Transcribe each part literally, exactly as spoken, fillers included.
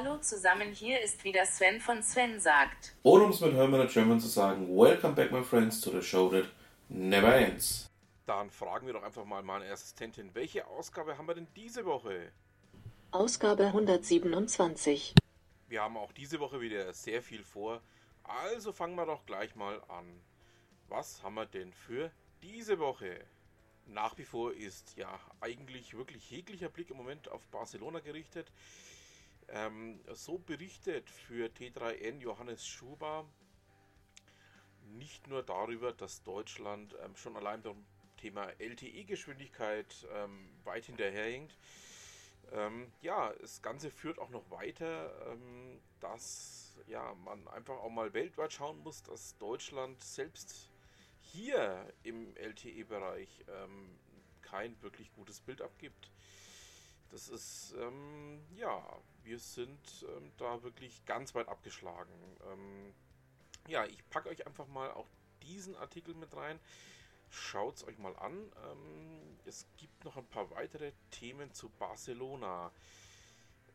Hallo zusammen, hier ist wieder Sven von Sven sagt. Oder um es mit Hermann in German zu sagen, welcome back my friends to the show that never ends. Dann fragen wir doch einfach mal meine Assistentin, welche Ausgabe haben wir denn diese Woche? Ausgabe hundertsiebenundzwanzig. Wir haben auch diese Woche wieder sehr viel vor, also fangen wir doch gleich mal an. Was haben wir denn für diese Woche? Nach wie vor ist ja eigentlich wirklich jeglicher Blick im Moment auf Barcelona gerichtet. Ähm, so berichtet für T drei N Johannes Schuber nicht nur darüber, dass Deutschland ähm, schon allein beim Thema L T E-Geschwindigkeit ähm, weit hinterherhinkt. Ähm, ja, das Ganze führt auch noch weiter, ähm, dass ja, man einfach auch mal weltweit schauen muss, dass Deutschland selbst hier im L T E-Bereich ähm, kein wirklich gutes Bild abgibt. Das ist, ähm, ja, wir sind ähm, da wirklich ganz weit abgeschlagen. Ähm, ja, ich packe euch einfach mal auch diesen Artikel mit rein. Schaut es euch mal an. Ähm, es gibt noch ein paar weitere Themen zu Barcelona.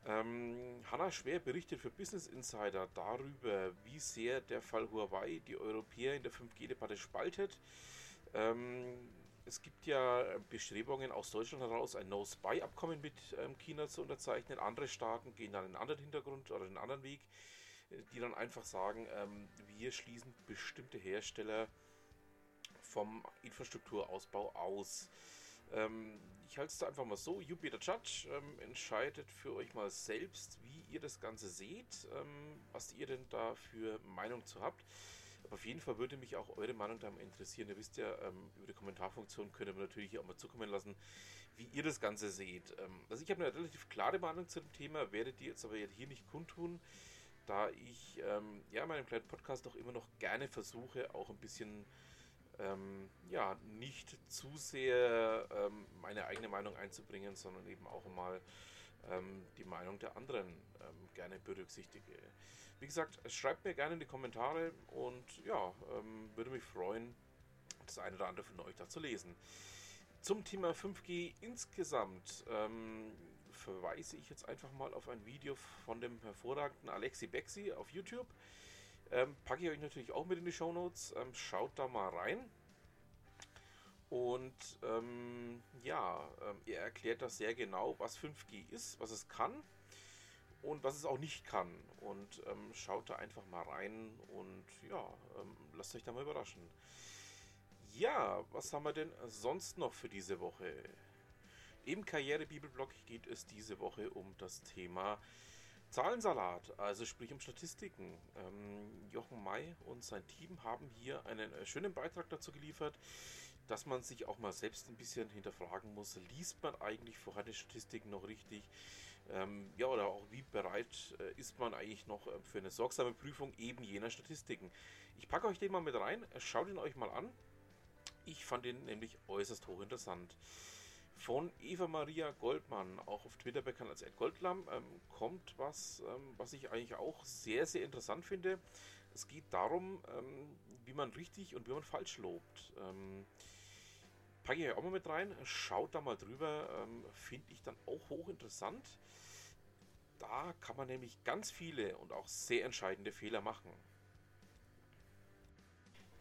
Ähm, Hanna Schwer berichtet für Business Insider darüber, wie sehr der Fall Huawei die Europäer in der fünf G-Debatte spaltet. Ähm, es gibt ja Bestrebungen aus Deutschland heraus, ein No-Spy-Abkommen mit ähm, China zu unterzeichnen. Andere Staaten gehen dann einen anderen Hintergrund oder einen anderen Weg, die dann einfach sagen, ähm, wir schließen bestimmte Hersteller vom Infrastrukturausbau aus. Ähm, ich halte es da einfach mal so, you be the judge, ähm, entscheidet für euch mal selbst, wie ihr das Ganze seht, ähm, was ihr denn da für Meinung zu habt. Aber auf jeden Fall würde mich auch eure Meinung da interessieren. Ihr wisst ja, ähm, über die Kommentarfunktion können wir natürlich hier auch mal zukommen lassen, wie ihr das Ganze seht. Ähm, also ich habe eine relativ klare Meinung zu dem Thema, werde die jetzt aber hier nicht kundtun, da ich ähm, ja in meinem kleinen Podcast doch immer noch gerne versuche, auch ein bisschen Ähm, ja, nicht zu sehr ähm, meine eigene Meinung einzubringen, sondern eben auch mal ähm, die Meinung der anderen ähm, gerne berücksichtige. Wie gesagt, schreibt mir gerne in die Kommentare und ja, ähm, würde mich freuen, das eine oder andere von euch da zu lesen. Zum Thema fünf G insgesamt ähm, verweise ich jetzt einfach mal auf ein Video von dem hervorragenden Alexi Bexi auf YouTube. Ähm, packe ich euch natürlich auch mit in die Shownotes, ähm, schaut da mal rein und ähm, ja, ähm, er erklärt das sehr genau, was fünf G ist, was es kann und was es auch nicht kann und ähm, schaut da einfach mal rein und ja, ähm, lasst euch da mal überraschen. Ja, was haben wir denn sonst noch für diese Woche? Im Karrierebibelblog geht es diese Woche um das Thema Zahlensalat, also sprich um Statistiken. Ähm, Jochen May und sein Team haben hier einen äh, schönen Beitrag dazu geliefert, dass man sich auch mal selbst ein bisschen hinterfragen muss, liest man eigentlich vorhandene Statistiken noch richtig? Ähm, ja, oder auch wie bereit äh, ist man eigentlich noch äh, für eine sorgsame Prüfung eben jener Statistiken? Ich packe euch den mal mit rein, schaut ihn euch mal an. Ich fand ihn nämlich äußerst hochinteressant. Von Eva Maria Goldmann, auch auf Twitter bekannt als at goldlamm, ähm, kommt was, ähm, was ich eigentlich auch sehr, sehr interessant finde. Es geht darum, ähm, wie man richtig und wie man falsch lobt. Ähm, packe ich euch auch mal mit rein, schaut da mal drüber, ähm, finde ich dann auch hochinteressant. Da kann man nämlich ganz viele und auch sehr entscheidende Fehler machen.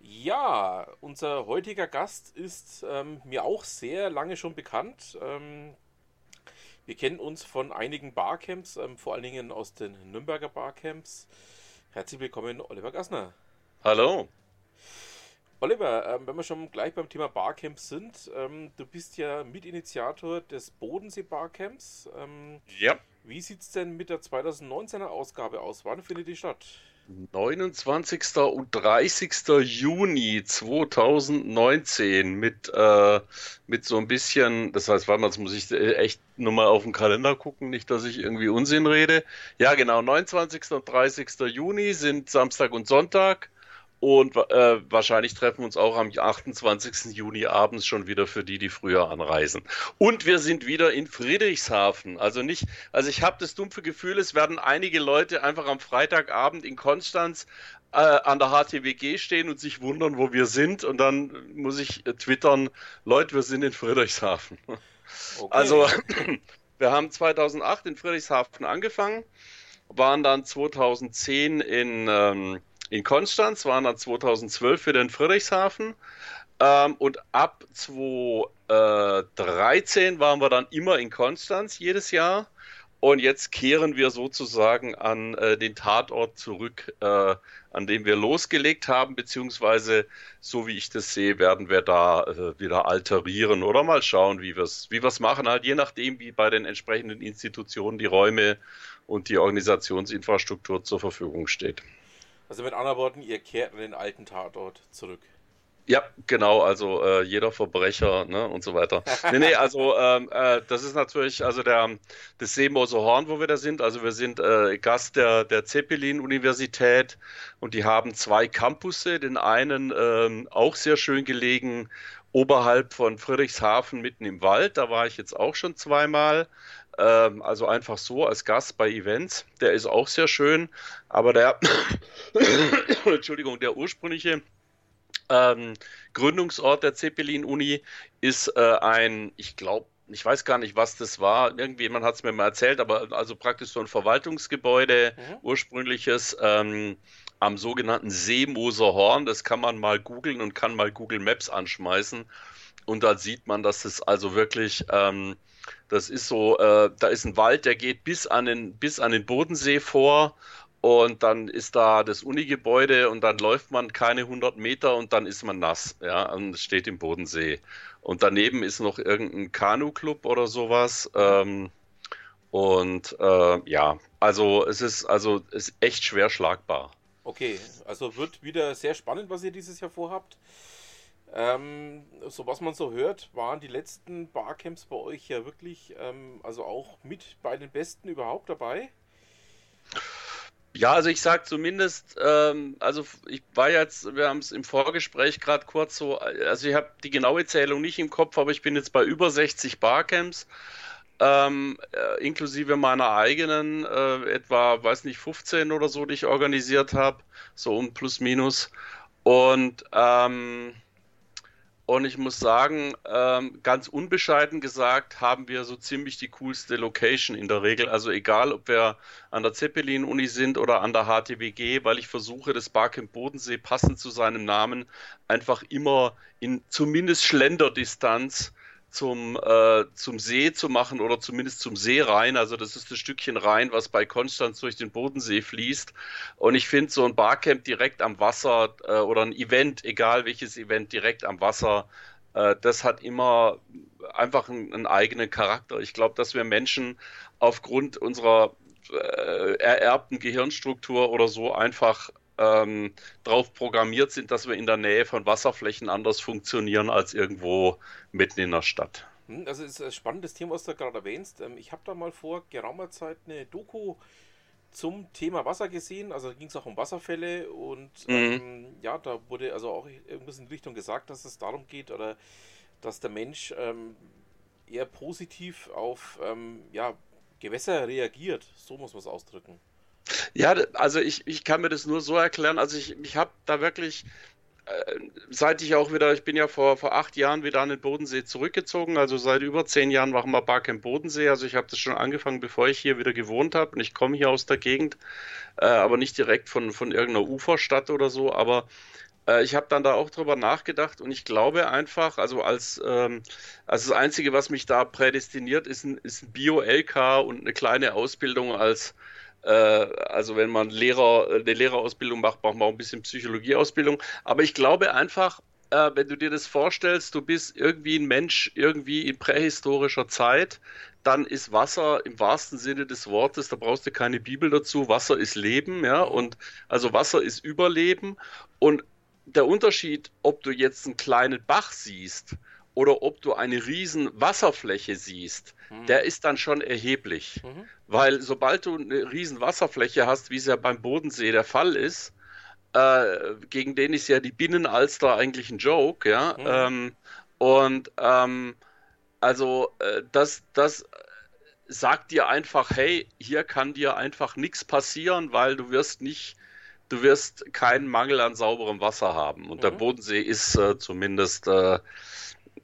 Ja, unser heutiger Gast ist ähm, mir auch sehr lange schon bekannt. Ähm, wir kennen uns von einigen Barcamps, ähm, vor allen Dingen aus den Nürnberger Barcamps. Herzlich willkommen, Oliver Gassner. Hallo. Oliver, ähm, wenn wir schon gleich beim Thema Barcamps sind, ähm, du bist ja Mitinitiator des Bodensee-Barcamps. Ähm, ja. Wie sieht es denn mit der zweitausendneunzehner Ausgabe aus? Wann findet die statt? neunundzwanzigsten und dreißigsten Juni zweitausendneunzehn mit, äh, mit so ein bisschen, das heißt, warte mal, jetzt muss ich echt nur mal auf den Kalender gucken, nicht, dass ich irgendwie Unsinn rede. Ja genau, neunundzwanzigsten und dreißigsten Juni sind Samstag und Sonntag und äh, wahrscheinlich treffen wir uns auch am achtundzwanzigsten Juni abends schon wieder für die, die früher anreisen. Und wir sind wieder in Friedrichshafen, also nicht, also ich habe das dumpfe Gefühl, es werden einige Leute einfach am Freitagabend in Konstanz äh, an der H T W G stehen und sich wundern, wo wir sind und dann muss ich äh, twittern, Leute, wir sind in Friedrichshafen. Okay. Also wir haben zweitausendacht in Friedrichshafen angefangen. waren dann zweitausendzehn in, ähm, in Konstanz, waren dann zweitausendzwölf wieder in Friedrichshafen. Ähm, und ab zweitausenddreizehn waren wir dann immer in Konstanz jedes Jahr. Und jetzt kehren wir sozusagen an äh, den Tatort zurück, äh, an dem wir losgelegt haben, beziehungsweise, so wie ich das sehe, werden wir da äh, wieder alterieren oder mal schauen, wie wir es wie wir's machen, halt je nachdem, wie bei den entsprechenden Institutionen die Räume und die Organisationsinfrastruktur zur Verfügung steht. Also mit anderen Worten, ihr kehrt an den alten Tatort zurück. Ja, genau, also äh, jeder Verbrecher, ne, und so weiter. Nee, nee, also ähm, äh, das ist natürlich, also der das Seemoser Horn, wo wir da sind, also wir sind äh, Gast der, der Zeppelin-Universität und die haben zwei Campusse, den einen ähm, auch sehr schön gelegen, oberhalb von Friedrichshafen mitten im Wald, da war ich jetzt auch schon zweimal, ähm, also einfach so als Gast bei Events, der ist auch sehr schön, aber der, Entschuldigung, der ursprüngliche Ähm, Gründungsort der Zeppelin-Uni ist äh, ein, ich glaube, ich weiß gar nicht, was das war, irgendjemand hat es mir mal erzählt, aber also praktisch so ein Verwaltungsgebäude, mhm. ursprüngliches, ähm, am sogenannten Seemoser Horn, das kann man mal googeln und kann mal Google Maps anschmeißen und da sieht man, dass es also wirklich, ähm, das ist so, äh, da ist ein Wald, der geht bis an den, bis an den Bodensee vor. Und dann ist da das Unigebäude und dann läuft man keine hundert Meter und dann ist man nass, ja, und steht im Bodensee. Und daneben ist noch irgendein Kanuclub oder sowas. Ähm, und äh, ja, also es ist also es ist echt schwer schlagbar. Okay, also wird wieder sehr spannend, was ihr dieses Jahr vorhabt. Ähm, so was man so hört, waren die letzten Barcamps bei euch ja wirklich, ähm, also auch mit bei den besten überhaupt dabei. Ja, also ich sag zumindest, ähm, also ich war jetzt, wir haben es im Vorgespräch gerade kurz so, also ich habe die genaue Zählung nicht im Kopf, aber ich bin jetzt bei über sechzig Barcamps, ähm, äh, inklusive meiner eigenen, äh, etwa, weiß nicht, fünfzehn oder so, die ich organisiert habe, so um plus minus. Und, ähm, und ich muss sagen, ähm, ganz unbescheiden gesagt, haben wir so ziemlich die coolste Location in der Regel. Also egal, ob wir an der Zeppelin-Uni sind oder an der H T W G, weil ich versuche, das Barcamp Bodensee passend zu seinem Namen einfach immer in zumindest Schlenderdistanz zum, äh, zum See zu machen oder zumindest zum See rein. Also das ist das Stückchen Rhein, was bei Konstanz durch den Bodensee fließt. Und ich finde so ein Barcamp direkt am Wasser äh, oder ein Event, egal welches Event, direkt am Wasser, äh, das hat immer einfach einen, einen eigenen Charakter. Ich glaube, dass wir Menschen aufgrund unserer äh, ererbten Gehirnstruktur oder so einfach ähm, drauf programmiert sind, dass wir in der Nähe von Wasserflächen anders funktionieren als irgendwo mitten in der Stadt. Also es ist ein spannendes Thema, was du gerade erwähnst. Ich habe da mal vor geraumer Zeit eine Doku zum Thema Wasser gesehen. Also da ging es auch um Wasserfälle und mhm. ähm, ja, da wurde also auch irgendwas in Richtung gesagt, dass es darum geht oder dass der Mensch ähm, eher positiv auf ähm, ja, Gewässer reagiert. So muss man es ausdrücken. Ja, also ich, ich kann mir das nur so erklären, also ich, ich habe da wirklich, äh, seit ich auch wieder, ich bin ja vor, vor acht Jahren wieder an den Bodensee zurückgezogen, also seit über zehn Jahren machen wir Barcamp Bodensee, also ich habe das schon angefangen, bevor ich hier wieder gewohnt habe und ich komme hier aus der Gegend, äh, aber nicht direkt von, von irgendeiner Uferstadt oder so, aber äh, ich habe dann da auch drüber nachgedacht und ich glaube einfach, also als, ähm, als das Einzige, was mich da prädestiniert, ist ein, ist ein Bio-L K und eine kleine Ausbildung als also wenn man Lehrer, eine Lehrerausbildung macht, braucht man auch ein bisschen Psychologieausbildung. Aber ich glaube einfach, wenn du dir das vorstellst, du bist irgendwie ein Mensch, irgendwie in prähistorischer Zeit, dann ist Wasser im wahrsten Sinne des Wortes, da brauchst du keine Bibel dazu, Wasser ist Leben, ja, und also Wasser ist Überleben. Und der Unterschied, ob du jetzt einen kleinen Bach siehst oder ob du eine riesen Wasserfläche siehst, mhm. der ist dann schon erheblich. Mhm. Weil sobald du eine riesen Wasserfläche hast, wie es ja beim Bodensee der Fall ist, äh, gegen den ist ja die Binnenalster eigentlich ein Joke, ja. Mhm. Ähm, und ähm, also äh, das, das sagt dir einfach, hey, hier kann dir einfach nichts passieren, weil du wirst nicht, du wirst keinen Mangel an sauberem Wasser haben. Und mhm. der Bodensee ist äh, zumindest... Äh,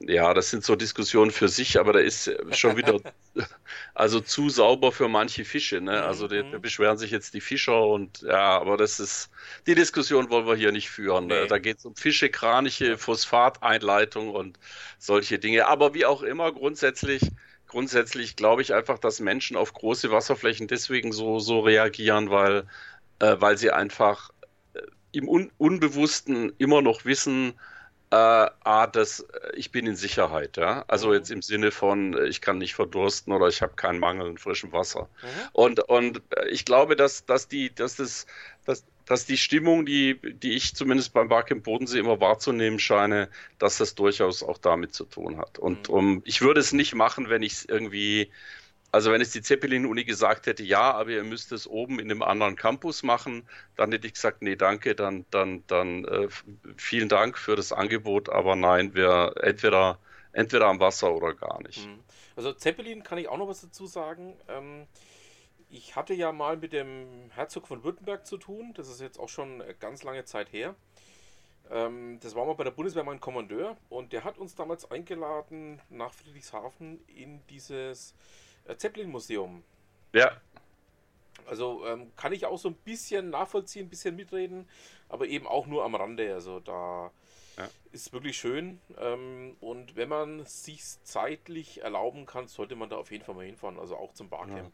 Ja, das sind so Diskussionen für sich, aber da ist schon wieder also zu sauber für manche Fische. Ne? Also da beschweren sich jetzt die Fischer und ja, aber das ist, die Diskussion wollen wir hier nicht führen. Nee. Ne? Da geht es um Fische, Kraniche, Phosphateinleitung und solche Dinge. Aber wie auch immer, grundsätzlich, grundsätzlich glaube ich einfach, dass Menschen auf große Wasserflächen deswegen so, so reagieren, weil, äh, weil sie einfach im Un- Unbewussten immer noch wissen, Äh, ah, das, ich bin in Sicherheit, ja. Also mhm. jetzt im Sinne von, ich kann nicht verdursten oder ich habe keinen Mangel an frischem Wasser. Mhm. Und, und ich glaube, dass, dass, die, dass, das, dass, dass die Stimmung, die, die ich zumindest beim Barcamp Bodensee immer wahrzunehmen scheine, dass das durchaus auch damit zu tun hat. Und mhm. um, ich würde es nicht machen, wenn ich es irgendwie, also wenn es die Zeppelin-Uni gesagt hätte, ja, aber ihr müsst es oben in einem anderen Campus machen, dann hätte ich gesagt, nee, danke, dann, dann, dann äh, vielen Dank für das Angebot, aber nein, wir entweder, entweder am Wasser oder gar nicht. Also Zeppelin kann ich auch noch was dazu sagen. Ähm, ich hatte ja mal mit dem Herzog von Württemberg zu tun, das ist jetzt auch schon ganz lange Zeit her. Ähm, das war mal bei der Bundeswehr mein Kommandeur und der hat uns damals eingeladen nach Friedrichshafen in dieses Zeppelin-Museum. Ja. Also ähm, kann ich auch so ein bisschen nachvollziehen, ein bisschen mitreden, aber eben auch nur am Rande. Also da ja. ist wirklich schön. Ähm, und wenn man es sich zeitlich erlauben kann, sollte man da auf jeden Fall mal hinfahren. Also auch zum Barcamp. Ja.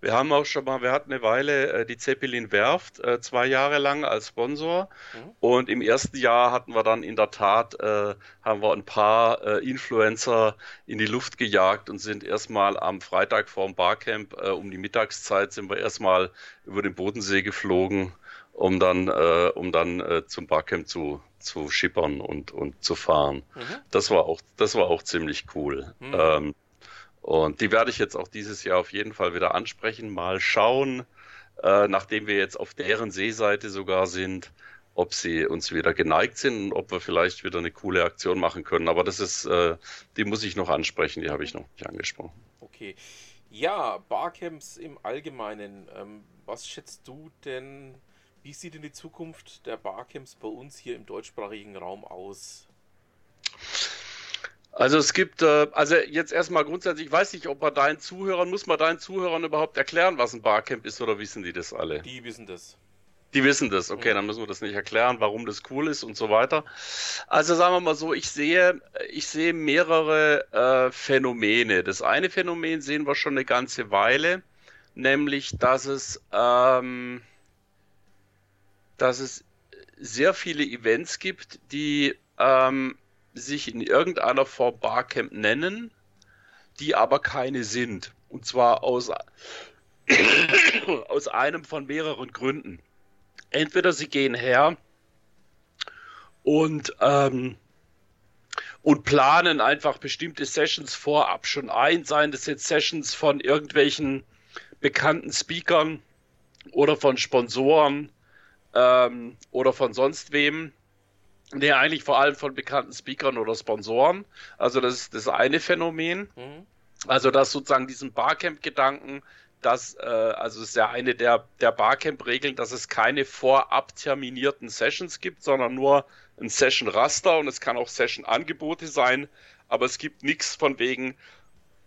Wir haben auch schon mal, wir hatten eine Weile äh, die Zeppelin Werft, äh, zwei Jahre lang als Sponsor mhm. und im ersten Jahr hatten wir dann in der Tat, äh, haben wir ein paar äh, Influencer in die Luft gejagt und sind erstmal am Freitag vorm Barcamp, äh, um die Mittagszeit sind wir erstmal über den Bodensee geflogen, um dann, äh, um dann äh, zum Barcamp zu, zu schippern und, und zu fahren. Mhm. Das war auch, das war auch ziemlich cool. Mhm. Ähm, Und die werde ich jetzt auch dieses Jahr auf jeden Fall wieder ansprechen. Mal schauen, äh, nachdem wir jetzt auf deren Seeseite sogar sind, ob sie uns wieder geneigt sind und ob wir vielleicht wieder eine coole Aktion machen können. Aber das ist, äh, die muss ich noch ansprechen, die habe ich noch nicht angesprochen. Okay. Ja, Barcamps im Allgemeinen. Ähm, was schätzt du denn, wie sieht denn die Zukunft der Barcamps bei uns hier im deutschsprachigen Raum aus? Also es gibt, also jetzt erstmal grundsätzlich, ich weiß nicht, ob man deinen Zuhörern, muss man deinen Zuhörern überhaupt erklären, was ein Barcamp ist oder wissen die das alle? Die wissen das. Die wissen das, okay, mhm. dann müssen wir das nicht erklären, warum das cool ist und so weiter. Also sagen wir mal so, ich sehe, ich sehe mehrere äh, Phänomene. Das eine Phänomen sehen wir schon eine ganze Weile, nämlich, dass es, ähm, dass es sehr viele Events gibt, die ähm, sich in irgendeiner Form Barcamp nennen, die aber keine sind. Und zwar aus, aus einem von mehreren Gründen. Entweder sie gehen her und, ähm, und planen einfach bestimmte Sessions vorab schon ein, seien das jetzt Sessions von irgendwelchen bekannten Speakern oder von Sponsoren ähm, oder von sonst wem. Nee, eigentlich vor allem von bekannten Speakern oder Sponsoren. Also das ist das eine Phänomen. Mhm. Also das sozusagen diesen Barcamp-Gedanken, dass, äh, also das ist ja eine der, der Barcamp-Regeln, dass es keine vorab terminierten Sessions gibt, sondern nur ein Session-Raster und es kann auch Session-Angebote sein, aber es gibt nichts von wegen,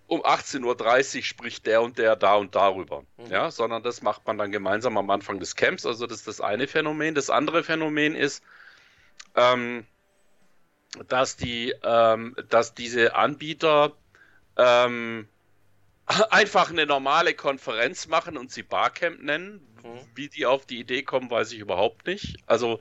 um achtzehn Uhr dreißig spricht der und der da und darüber, mhm. ja, sondern das macht man dann gemeinsam am Anfang des Camps. Also das ist das eine Phänomen. Das andere Phänomen ist, Ähm, dass die, ähm, dass diese Anbieter ähm, einfach eine normale Konferenz machen und sie Barcamp nennen. Mhm. Wie die auf die Idee kommen, weiß ich überhaupt nicht. Also,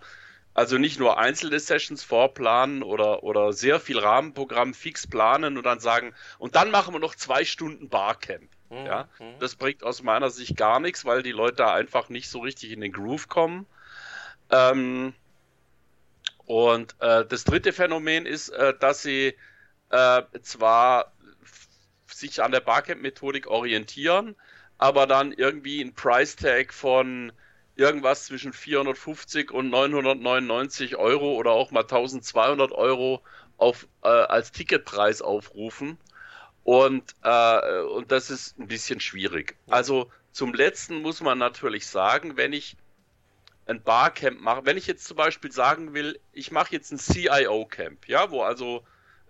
also nicht nur einzelne Sessions vorplanen oder, oder sehr viel Rahmenprogramm fix planen und dann sagen, und dann machen wir noch zwei Stunden Barcamp. Mhm. Ja? Das bringt aus meiner Sicht gar nichts, weil die Leute da einfach nicht so richtig in den Groove kommen. Ähm, Und äh, das dritte Phänomen ist, äh, dass sie äh, zwar f- sich an der Barcamp-Methodik orientieren, aber dann irgendwie einen Price-Tag von irgendwas zwischen vierhundertfünfzig und neunhundertneunundneunzig Euro oder auch mal eintausendzweihundert Euro auf, äh, als Ticketpreis aufrufen. Und, äh, und das ist ein bisschen schwierig. Also zum Letzten muss man natürlich sagen, wenn ich ein Barcamp machen. Wenn ich jetzt zum Beispiel sagen will, ich mache jetzt ein C I O-Camp, ja, wo also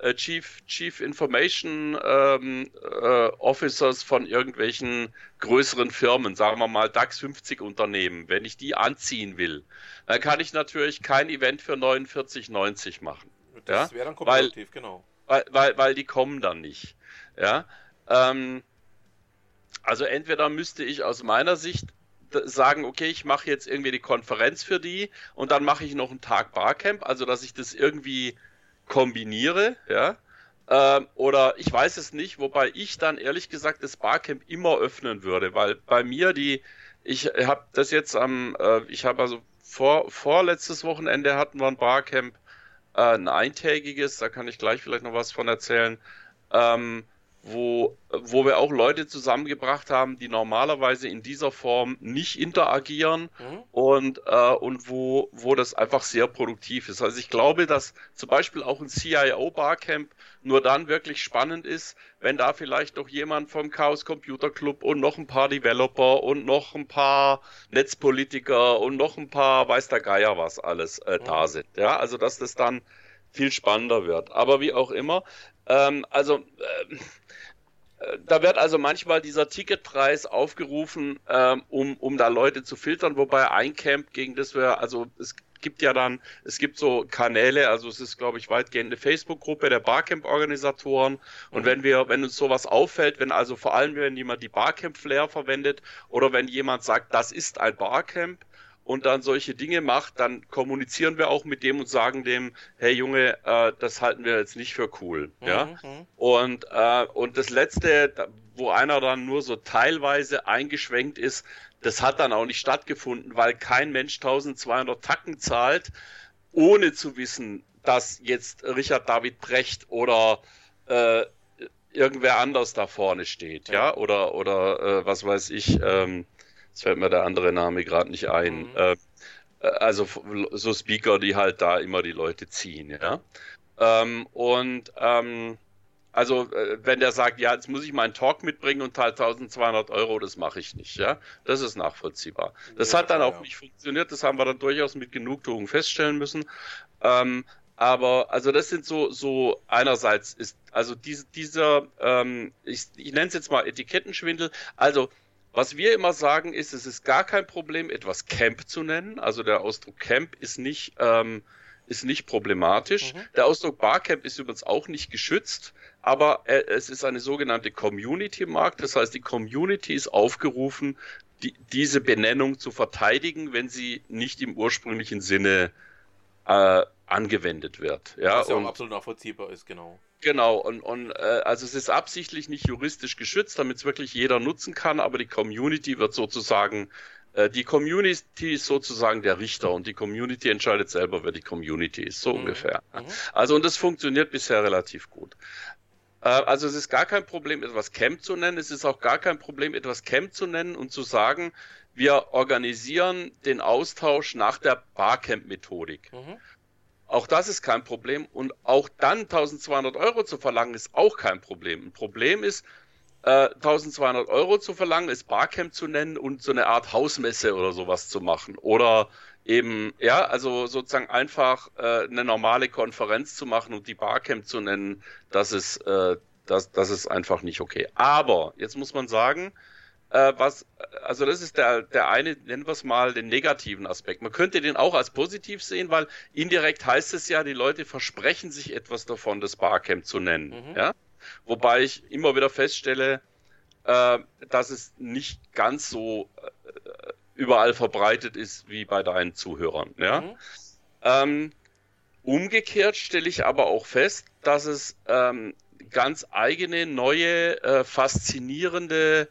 äh, Chief, Chief Information ähm, äh, Officers von irgendwelchen größeren Firmen, sagen wir mal DAX fünfzig Unternehmen, wenn ich die anziehen will, dann kann ich natürlich kein Event für neunundvierzig neunzig machen. Das ja? wäre dann kompetitiv, genau. Weil, weil, weil die kommen dann nicht. Ja? Ähm, also entweder müsste ich aus meiner Sicht sagen, okay, ich mache jetzt irgendwie die Konferenz für die und dann mache ich noch einen Tag Barcamp, also dass ich das irgendwie kombiniere, ja, ähm, oder ich weiß es nicht, wobei ich dann ehrlich gesagt das Barcamp immer öffnen würde, weil bei mir die, ich habe das jetzt am, äh, ich habe also vor, vorletztes Wochenende hatten wir ein Barcamp, äh, ein eintägiges, da kann ich gleich vielleicht noch was von erzählen, ähm, wo wo wir auch Leute zusammengebracht haben, die normalerweise in dieser Form nicht interagieren mhm. und äh, und wo wo das einfach sehr produktiv ist. Also ich glaube, dass zum Beispiel auch ein C I O-Barcamp nur dann wirklich spannend ist, wenn da vielleicht noch jemand vom Chaos Computer Club und noch ein paar Developer und noch ein paar Netzpolitiker und noch ein paar weiß der Geier was alles äh, mhm. da sind. Ja, also dass das dann viel spannender wird. Aber wie auch immer, ähm, also äh, da wird also manchmal dieser Ticketpreis aufgerufen, ähm, um, um da Leute zu filtern, wobei ein Camp, gegen das wir, also es gibt ja dann, es gibt so Kanäle, also es ist, glaube ich, weitgehend eine Facebook-Gruppe der Barcamp-Organisatoren und wenn wir, wenn uns sowas auffällt, wenn also vor allem, wenn jemand die Barcamp-Flair verwendet oder wenn jemand sagt, das ist ein Barcamp, und dann solche Dinge macht, dann kommunizieren wir auch mit dem und sagen dem, hey Junge, äh, das halten wir jetzt nicht für cool. Mhm, ja? Mhm. Und, äh, und das Letzte, wo einer dann nur so teilweise eingeschwenkt ist, das hat dann auch nicht stattgefunden, weil kein Mensch zwölfhundert Tacken zahlt, ohne zu wissen, dass jetzt Richard David Precht oder äh, irgendwer anders da vorne steht. Ja, ja? Oder, oder äh, was weiß ich, ähm, jetzt fällt mir der andere Name gerade nicht ein. Mhm. Äh, also so Speaker, die halt da immer die Leute ziehen, ja. Ähm, und ähm, also wenn der sagt, ja, jetzt muss ich meinen Talk mitbringen und zahlt zwölfhundert Euro, das mache ich nicht, ja. Das ist nachvollziehbar. Das ja, hat dann auch ja. nicht funktioniert. Das haben wir dann durchaus mit Genugtuung feststellen müssen. Ähm, aber also das sind so so einerseits ist also diese, dieser ähm, ich, ich nenne es jetzt mal Etikettenschwindel. Also was wir immer sagen ist, es ist gar kein Problem, etwas Camp zu nennen. Also der Ausdruck Camp ist nicht, ähm, ist nicht problematisch. Mhm. Der Ausdruck Barcamp ist übrigens auch nicht geschützt, aber es ist eine sogenannte Community-Markt. Das heißt, die Community ist aufgerufen, die, diese Benennung zu verteidigen, wenn sie nicht im ursprünglichen Sinne äh, angewendet wird. Ja, was ja auch absolut nachvollziehbar ist, genau. Genau, und, und äh, also es ist absichtlich nicht juristisch geschützt, damit es wirklich jeder nutzen kann, aber die Community wird sozusagen, äh, die Community ist sozusagen der Richter und die Community entscheidet selber, wer die Community ist, so mhm. ungefähr. Mhm. Also und das funktioniert bisher relativ gut. Äh, also es ist gar kein Problem, etwas Camp zu nennen, es ist auch gar kein Problem, etwas Camp zu nennen und zu sagen, wir organisieren den Austausch nach der Barcamp-Methodik. Mhm. Auch das ist kein Problem und auch dann zwölfhundert Euro zu verlangen ist auch kein Problem. Ein Problem ist, äh, zwölfhundert Euro zu verlangen, ist Barcamp zu nennen und so eine Art Hausmesse oder sowas zu machen. Oder eben, ja, also sozusagen einfach äh, eine normale Konferenz zu machen und die Barcamp zu nennen, das ist, äh, das, das ist einfach nicht okay. Aber jetzt muss man sagen, was, also das ist der, der eine, nennen wir es mal, den negativen Aspekt. Man könnte den auch als positiv sehen, weil indirekt heißt es ja, die Leute versprechen sich etwas davon, das Barcamp zu nennen. Mhm. Ja? Wobei ich immer wieder feststelle, äh, dass es nicht ganz so äh, überall verbreitet ist wie bei deinen Zuhörern. Ja? Mhm. Ähm, umgekehrt stelle ich aber auch fest, dass es ähm, ganz eigene, neue, äh, faszinierende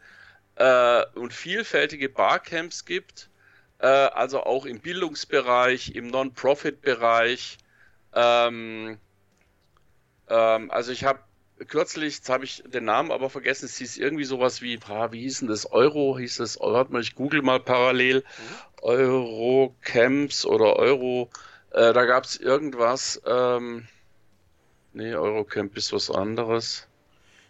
und vielfältige Barcamps gibt, also auch im Bildungsbereich, im Non-Profit-Bereich. Also ich habe kürzlich, jetzt habe ich den Namen aber vergessen, es hieß irgendwie sowas wie, wie hieß denn das, Euro, hieß das, warte mal, ich google mal parallel, Euro-Camps oder Euro, da gab es irgendwas, nee, Euro-Camp ist was anderes.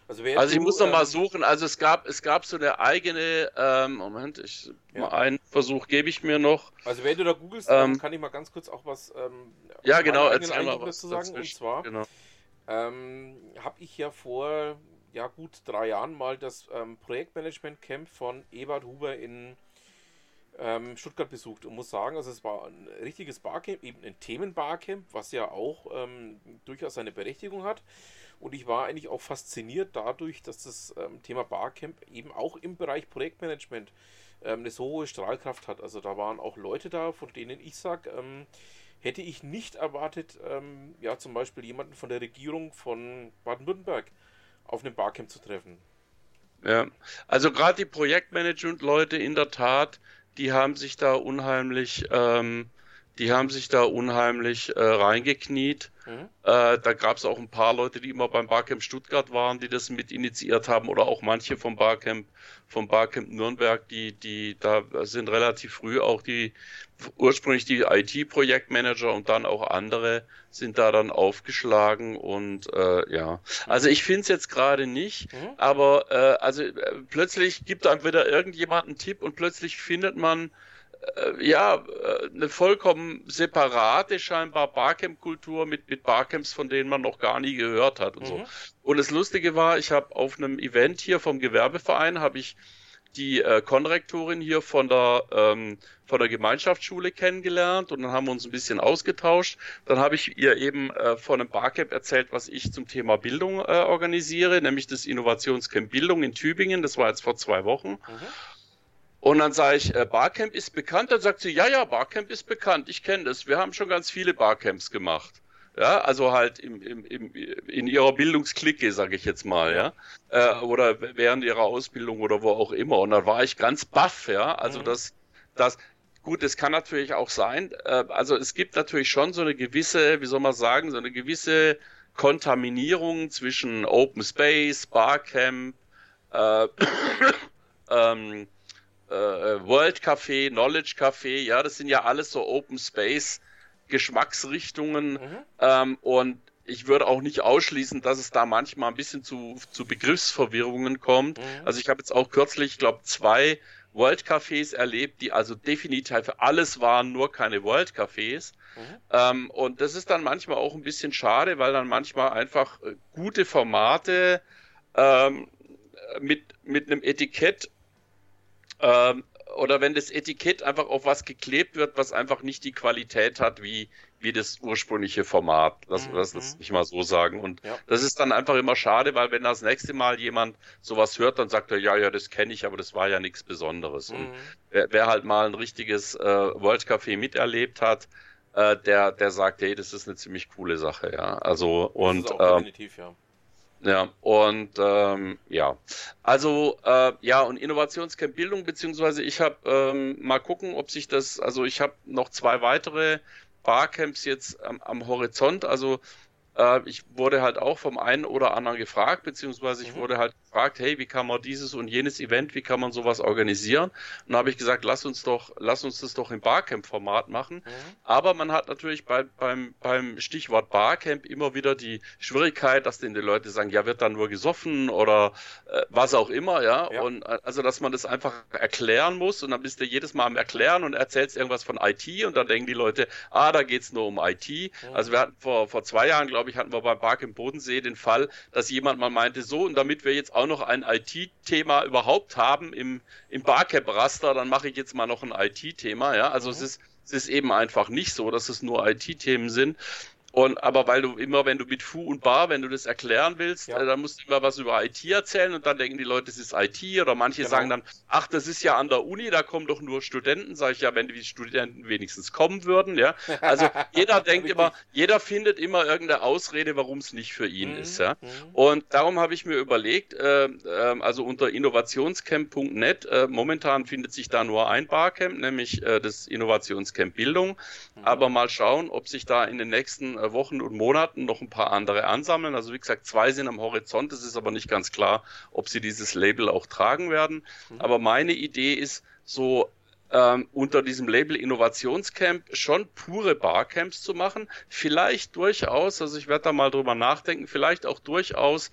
Also, also ich muss noch mal suchen, also es gab es gab so eine eigene, ähm, Moment, ich ja. mal einen Versuch gebe ich mir noch. Also wenn du da googelst, ähm, kann ich mal ganz kurz auch was ähm, ja genau, jetzt einmal was zu sagen. Und zwar, genau. ähm, habe ich ja vor ja, gut drei Jahren mal das ähm, Projektmanagement-Camp von Ebert Huber in ähm, Stuttgart besucht und muss sagen, also es war ein richtiges Barcamp, eben ein Themen-Barcamp, was ja auch ähm, durchaus seine Berechtigung hat. Und ich war eigentlich auch fasziniert dadurch, dass das ähm, Thema Barcamp eben auch im Bereich Projektmanagement ähm, eine so hohe Strahlkraft hat. Also da waren auch Leute da, von denen ich sage, ähm, hätte ich nicht erwartet, ähm, ja zum Beispiel jemanden von der Regierung von Baden-Württemberg auf einem Barcamp zu treffen. Ja, also gerade die Projektmanagement-Leute in der Tat, die haben sich da unheimlich, ähm, die haben sich da unheimlich äh, reingekniet. Mhm. Äh, da gab es auch ein paar Leute, die immer beim Barcamp Stuttgart waren, die das mit initiiert haben, oder auch manche vom Barcamp, vom Barcamp Nürnberg, die, die da sind relativ früh auch die ursprünglich die I T-Projektmanager und dann auch andere sind da dann aufgeschlagen und äh, ja. Also ich finde es jetzt gerade nicht, mhm. aber äh, also äh, plötzlich gibt einem wieder irgendjemand einen Tipp und plötzlich findet man ja, eine vollkommen separate scheinbar Barcamp-Kultur mit, mit Barcamps, von denen man noch gar nie gehört hat und mhm. so. Und das Lustige war, ich habe auf einem Event hier vom Gewerbeverein, habe ich die äh, Konrektorin hier von der ähm, von der Gemeinschaftsschule kennengelernt und dann haben wir uns ein bisschen ausgetauscht. Dann habe ich ihr eben äh, von einem Barcamp erzählt, was ich zum Thema Bildung äh, organisiere, nämlich das Innovationscamp Bildung in Tübingen. Das war jetzt vor zwei Wochen. Mhm. Und dann sage ich, äh, Barcamp ist bekannt. Dann sagt sie, ja, ja, Barcamp ist bekannt. Ich kenne das. Wir haben schon ganz viele Barcamps gemacht. Ja, also halt im, im, im, in ihrer Bildungsklicke, sage ich jetzt mal, ja, äh, oder während ihrer Ausbildung oder wo auch immer. Und dann war ich ganz baff, ja. Also mhm. das, das, gut, das kann natürlich auch sein. Äh, also es gibt natürlich schon so eine gewisse, wie soll man sagen, so eine gewisse Kontaminierung zwischen Open Space, Barcamp, äh, ähm, World Café, Knowledge Café, ja, das sind ja alles so Open Space Geschmacksrichtungen, mhm. ähm, und ich würde auch nicht ausschließen, dass es da manchmal ein bisschen zu, zu Begriffsverwirrungen kommt. Mhm. Also ich habe jetzt auch kürzlich, ich glaube, zwei World Cafés erlebt, die also definitiv für alles waren, nur keine World Cafés. Mhm. Ähm, und das ist dann manchmal auch ein bisschen schade, weil dann manchmal einfach gute Formate ähm, mit, mit einem Etikett oder wenn das Etikett einfach auf was geklebt wird, was einfach nicht die Qualität hat wie, wie das ursprüngliche Format. Lass uns mhm. das nicht mal so sagen. Und ja. das ist dann einfach immer schade, weil wenn das nächste Mal jemand sowas hört, dann sagt er, ja, ja, das kenne ich, aber das war ja nichts Besonderes. Mhm. Und wer, wer halt mal ein richtiges äh, World Café miterlebt hat, äh, der, der sagt, hey, das ist eine ziemlich coole Sache, ja. Also und das ist auch definitiv, ähm, ja. Ja, und ähm, ja, also äh, ja, und Innovationscamp Bildung, beziehungsweise ich habe, ähm, mal gucken, ob sich das, also ich habe noch zwei weitere Barcamps jetzt am, am Horizont, also äh, ich wurde halt auch vom einen oder anderen gefragt, beziehungsweise ich mhm. wurde halt gefragt, hey, wie kann man dieses und jenes Event, wie kann man sowas organisieren? Und da habe ich gesagt, lass uns doch, lass uns das doch im Barcamp-Format machen, mhm. aber man hat natürlich bei, beim, beim Stichwort Barcamp immer wieder die Schwierigkeit, dass denn die Leute sagen, ja, wird da nur gesoffen oder äh, was auch immer, ja? ja, und also, dass man das einfach erklären muss und dann bist du jedes Mal am Erklären und erzählst irgendwas von I T und dann denken die Leute, ah, da geht's nur um I T, mhm. also wir hatten vor, vor zwei Jahren, glaube ich, hatten wir beim Barcamp Bodensee den Fall, dass jemand mal meinte, so, und damit wir jetzt auch noch ein I T-Thema überhaupt haben im, im Barcamp-Raster, dann mache ich jetzt mal noch ein I T-Thema, ja, also mhm. es ist, es ist eben einfach nicht so, dass es nur I T-Themen sind, und, aber weil du immer, wenn du mit Fu und Bar, wenn du das erklären willst, ja. äh, dann musst du immer was über I T erzählen und dann denken die Leute, es ist I T, oder manche genau. sagen dann, ach, das ist ja an der Uni, da kommen doch nur Studenten, sage ich, ja, wenn die Studenten wenigstens kommen würden, ja, also jeder denkt immer, jeder findet immer irgendeine Ausrede, warum es nicht für ihn mhm. ist, ja, mhm. und darum habe ich mir überlegt, äh, äh, also unter innovationscamp punkt net, äh, momentan findet sich da nur ein Barcamp, nämlich äh, das Innovationscamp Bildung, mhm. aber mal schauen, ob sich da in den nächsten Wochen und Monaten noch ein paar andere ansammeln. Also wie gesagt, zwei sind am Horizont. Es ist aber nicht ganz klar, ob sie dieses Label auch tragen werden. Mhm. Aber meine Idee ist, so ähm, unter diesem Label Innovationscamp schon pure Barcamps zu machen. Vielleicht durchaus, also ich werde da mal drüber nachdenken, vielleicht auch durchaus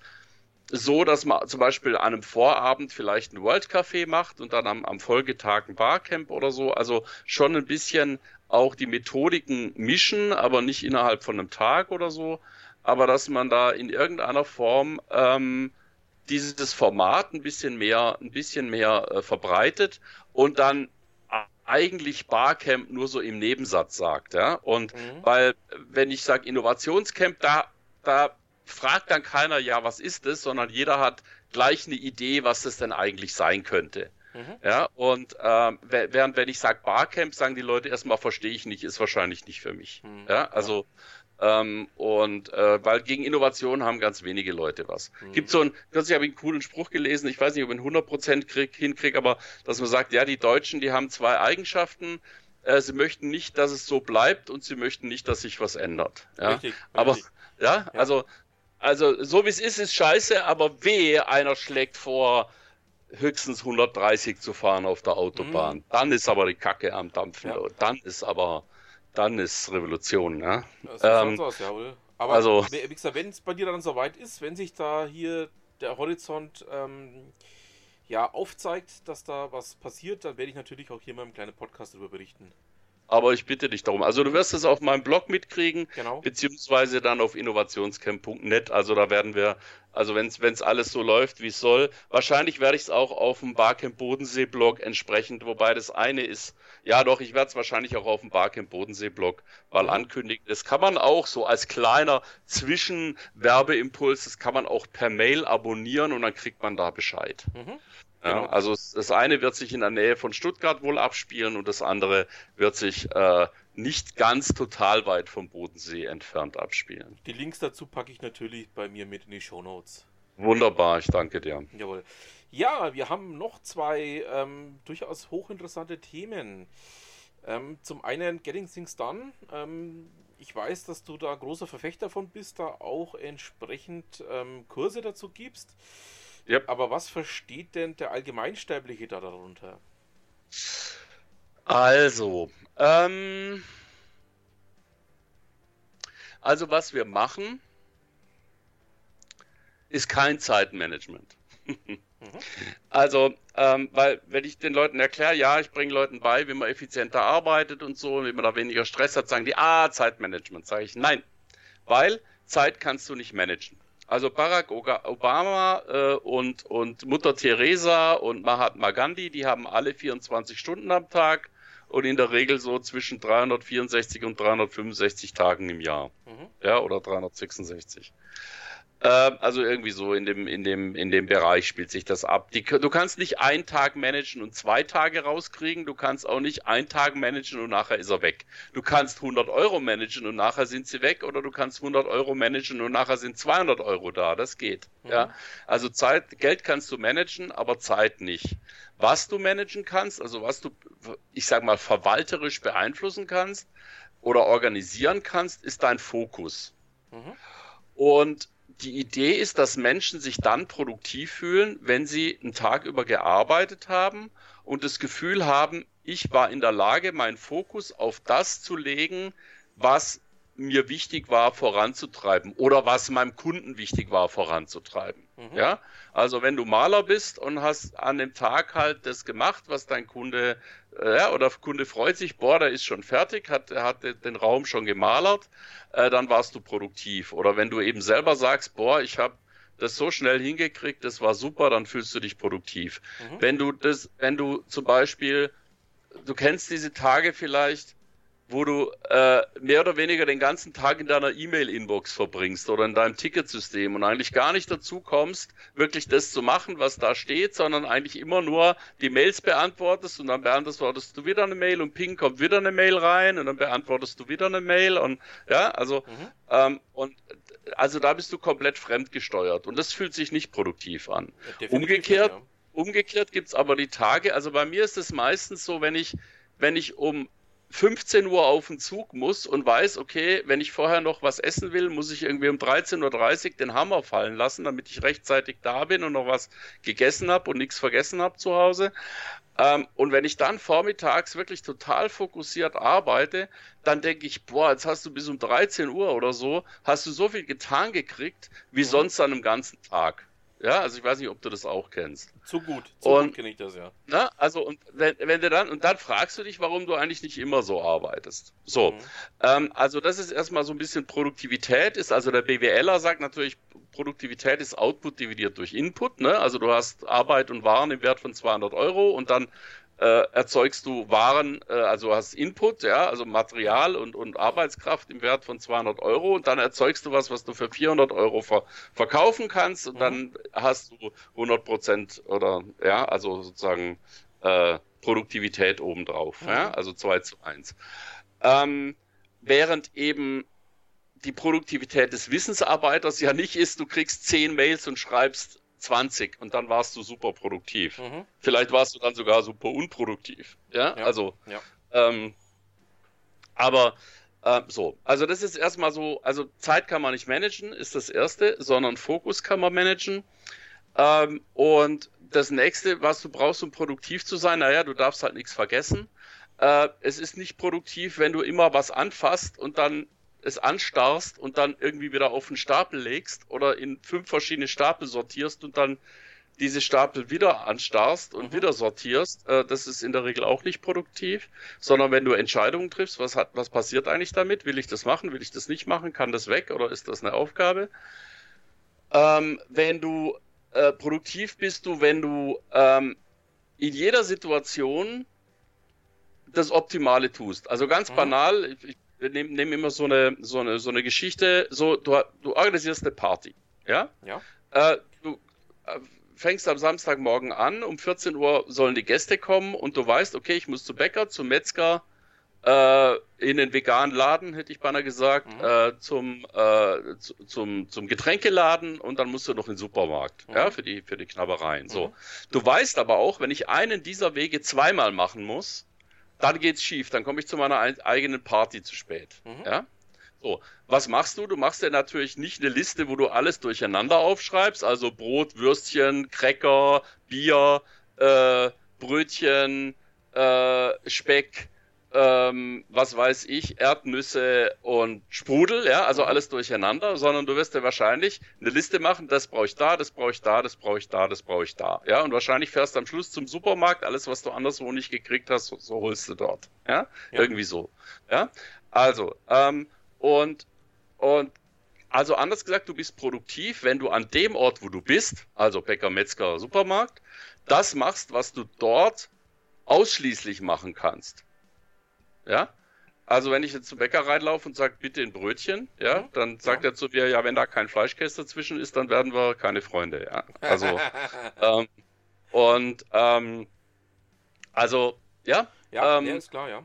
so, dass man zum Beispiel an einem Vorabend vielleicht ein World Café macht und dann am, am Folgetag ein Barcamp oder so. Also schon ein bisschen auch die Methodiken mischen, aber nicht innerhalb von einem Tag oder so. aber dass man da in irgendeiner Form ähm, dieses Format ein bisschen mehr, ein bisschen mehr äh, verbreitet und dann eigentlich Barcamp nur so im Nebensatz sagt, ja. Und mhm. weil, wenn ich sage Innovationscamp, da, da fragt dann keiner, ja, was ist das, sondern jeder hat gleich eine Idee, was das denn eigentlich sein könnte. Mhm. Ja, und ähm, während wenn ich sage Barcamp, sagen die Leute erstmal, verstehe ich nicht, ist wahrscheinlich nicht für mich. Mhm. Ja, also ähm, und äh, weil gegen Innovation haben ganz wenige Leute was. Mhm. Gibt so ein, kürzlich habe ich einen coolen Spruch gelesen, ich weiß nicht, ob ich ihn hundert Prozent krieg, hinkriege, aber dass man sagt, ja, die Deutschen, die haben zwei Eigenschaften, äh, sie möchten nicht, dass es so bleibt und sie möchten nicht, dass sich was ändert. Ja? Richtig, aber richtig. Ja, ja, also also so wie es ist, ist scheiße, aber wehe, einer schlägt vor, höchstens hundertdreißig zu fahren auf der Autobahn. Mhm. Dann ist aber die Kacke am Dampfen. Ja. Dann ist aber, dann ist Revolution. Ne? Das ist ähm, sonst was, ja, oder? Aber also, wie gesagt, wenn es bei dir dann soweit ist, wenn sich da hier der Horizont ähm, ja, aufzeigt, dass da was passiert, dann werde ich natürlich auch hier mal einen kleinen Podcast darüber berichten. Aber ich bitte dich darum. Also du wirst es auf meinem Blog mitkriegen, genau, beziehungsweise dann auf innovationscamp punkt net. Also da werden wir, also wenn es alles so läuft, wie es soll, wahrscheinlich werde ich es auch auf dem Barcamp Bodensee Blog entsprechend, wobei das eine ist, ja doch, ich werde es wahrscheinlich auch auf dem Barcamp Bodensee Blog mal ankündigen. Das kann man auch so als kleiner Zwischenwerbeimpuls, das kann man auch per Mail abonnieren und dann kriegt man da Bescheid. Mhm. Ja, also das eine wird sich in der Nähe von Stuttgart wohl abspielen und das andere wird sich äh, nicht ganz total weit vom Bodensee entfernt abspielen. Die Links dazu packe ich natürlich bei mir mit in die Shownotes. Wunderbar, ich danke dir. Jawohl. Ja, wir haben noch zwei ähm, durchaus hochinteressante Themen. Ähm, zum einen Getting Things Done. Ähm, ich weiß, dass du da großer Verfechter davon bist, da auch entsprechend ähm, Kurse dazu gibst. Yep. Aber was versteht denn der Allgemeinsterbliche da darunter? Also, ähm, also was wir machen, ist kein Zeitmanagement. Mhm. Also, ähm, weil wenn ich den Leuten erkläre, ja, ich bringe Leuten bei, wie man effizienter arbeitet und so, wie man da weniger Stress hat, sagen die, ah, Zeitmanagement, sage ich, nein, weil Zeit kannst du nicht managen. Also Barack Obama äh, und, und Mutter Teresa und Mahatma Gandhi, die haben alle vierundzwanzig Stunden am Tag und in der Regel so zwischen dreihundertvierundsechzig und dreihundertfünfundsechzig Tagen im Jahr. Mhm. Ja, oder dreihundertsechsundsechzig. Äh, also irgendwie so in dem, in dem, in dem Bereich spielt sich das ab. Die, du kannst nicht einen Tag managen und zwei Tage rauskriegen. Du kannst auch nicht einen Tag managen und nachher ist er weg. Du kannst hundert Euro managen und nachher sind sie weg, oder du kannst hundert Euro managen und nachher sind zweihundert Euro da. Das geht. Mhm. Ja? Also Zeit, Geld kannst du managen, aber Zeit nicht. Was du managen kannst, also was du, ich sag mal, verwalterisch beeinflussen kannst oder organisieren kannst, ist dein Fokus. Mhm. Und die Idee ist, dass Menschen sich dann produktiv fühlen, wenn sie einen Tag über gearbeitet haben und das Gefühl haben, ich war in der Lage, meinen Fokus auf das zu legen, was mir wichtig war, voranzutreiben oder was meinem Kunden wichtig war, voranzutreiben. Mhm. Ja? Also wenn du Maler bist und hast an dem Tag halt das gemacht, was dein Kunde ja, oder Kunde freut sich, boah, der ist schon fertig, hat, hat den Raum schon gemalert, äh, dann warst du produktiv. Oder wenn du eben selber sagst, boah, ich habe das so schnell hingekriegt, das war super, dann fühlst du dich produktiv. Mhm. Wenn du das, wenn du zum Beispiel, du kennst diese Tage vielleicht, wo du äh, mehr oder weniger den ganzen Tag in deiner E-Mail-Inbox verbringst oder in deinem Ticketsystem und eigentlich gar nicht dazu kommst, wirklich das zu machen, was da steht, sondern eigentlich immer nur die Mails beantwortest und dann beantwortest du wieder eine Mail und ping, kommt wieder eine Mail rein und dann beantwortest du wieder eine Mail und ja, also mhm. ähm, und also da bist du komplett fremdgesteuert und das fühlt sich nicht produktiv an. Ja, umgekehrt, ja. umgekehrt gibt's aber die Tage, also bei mir ist es meistens so, wenn ich, wenn ich um fünfzehn Uhr auf den Zug muss und weiß, okay, wenn ich vorher noch was essen will, muss ich irgendwie um dreizehn Uhr dreißig den Hammer fallen lassen, damit ich rechtzeitig da bin und noch was gegessen habe und nichts vergessen habe zu Hause. Ähm, und wenn ich dann vormittags wirklich total fokussiert arbeite, dann denke ich, boah, jetzt hast du bis um dreizehn Uhr oder so, hast du so viel getan gekriegt, wie ja. sonst an einem ganzen Tag. Ja, also ich weiß nicht, ob du das auch kennst. Zu gut, zu und, gut kenne ich das, ja. Na, also, und wenn, wenn du dann, und dann fragst du dich, warum du eigentlich nicht immer so arbeitest. So, mhm. ähm, also das ist erstmal so ein bisschen Produktivität, ist, also der B W Ler sagt natürlich, Produktivität ist Output dividiert durch Input, ne? Also du hast Arbeit und Waren im Wert von zweihundert Euro und dann äh, erzeugst du Waren, äh, also hast Input, ja, also Material und, und Arbeitskraft im Wert von zweihundert Euro und dann erzeugst du was, was du für vierhundert Euro ver- verkaufen kannst und mhm. dann hast du hundert Prozent oder, ja, also sozusagen äh, Produktivität obendrauf, mhm. ja, also zwei zu eins. Ähm, während eben die Produktivität des Wissensarbeiters ja nicht ist, du kriegst zehn Mails und schreibst zwanzig und dann warst du super produktiv. Mhm. Vielleicht warst du dann sogar super unproduktiv. Ja, ja. also, ja. Ähm, aber äh, so, also das ist erstmal so, also Zeit kann man nicht managen, ist das Erste, sondern Fokus kann man managen. Ähm, und das Nächste, was du brauchst, um produktiv zu sein, naja, du darfst halt nichts vergessen. Äh, es ist nicht produktiv, wenn du immer was anfasst und dann es anstarrst und dann irgendwie wieder auf den Stapel legst oder in fünf verschiedene Stapel sortierst und dann diese Stapel wieder anstarrst und mhm. wieder sortierst, äh, das ist in der Regel auch nicht produktiv, sondern wenn du Entscheidungen triffst, was hat, was passiert eigentlich damit? Will ich das machen? Will ich das nicht machen? Kann das weg oder ist das eine Aufgabe? Ähm, wenn du äh, produktiv bist, du, wenn du ähm, in jeder Situation das Optimale tust. Also ganz mhm. banal, ich, wir nehmen, nehmen immer so eine, so eine, so eine Geschichte, so, du, du organisierst eine Party, ja? Ja. Äh, du fängst am Samstagmorgen an, um vierzehn Uhr sollen die Gäste kommen und du weißt, okay, ich muss zum Bäcker, zum Metzger, äh, in den veganen Laden, hätte ich beinahe gesagt, mhm. äh, zum, äh, zu, zum, zum Getränkeladen und dann musst du noch in den Supermarkt, mhm. ja, für die, für die Knabbereien, so. Mhm. Du weißt aber auch, wenn ich einen dieser Wege zweimal machen muss, dann geht's schief, dann komme ich zu meiner eigenen Party zu spät. Mhm. Ja? So, was machst du? Du machst ja natürlich nicht eine Liste, wo du alles durcheinander aufschreibst, also Brot, Würstchen, Cracker, Bier, äh, Brötchen, äh, Speck, ähm, was weiß ich, Erdnüsse und Sprudel, ja, also alles durcheinander, sondern du wirst ja wahrscheinlich eine Liste machen, das brauche ich da, das brauche ich da, das brauche ich da, das brauche ich da, ja, und wahrscheinlich fährst du am Schluss zum Supermarkt, alles, was du anderswo nicht gekriegt hast, so, so holst du dort, ja? Ja, irgendwie so, ja, also, ähm, und, und, also anders gesagt, du bist produktiv, wenn du an dem Ort, wo du bist, also Bäcker, Metzger, Supermarkt, das machst, was du dort ausschließlich machen kannst. Ja, also wenn ich jetzt zum Bäcker reinlaufe und sage, bitte ein Brötchen, ja, dann sagt ja. er zu mir, ja, wenn da kein Fleischkäse dazwischen ist, dann werden wir keine Freunde, ja. Also, ähm, und, ähm, also, ja. Ja, ähm, ja, ist klar, ja.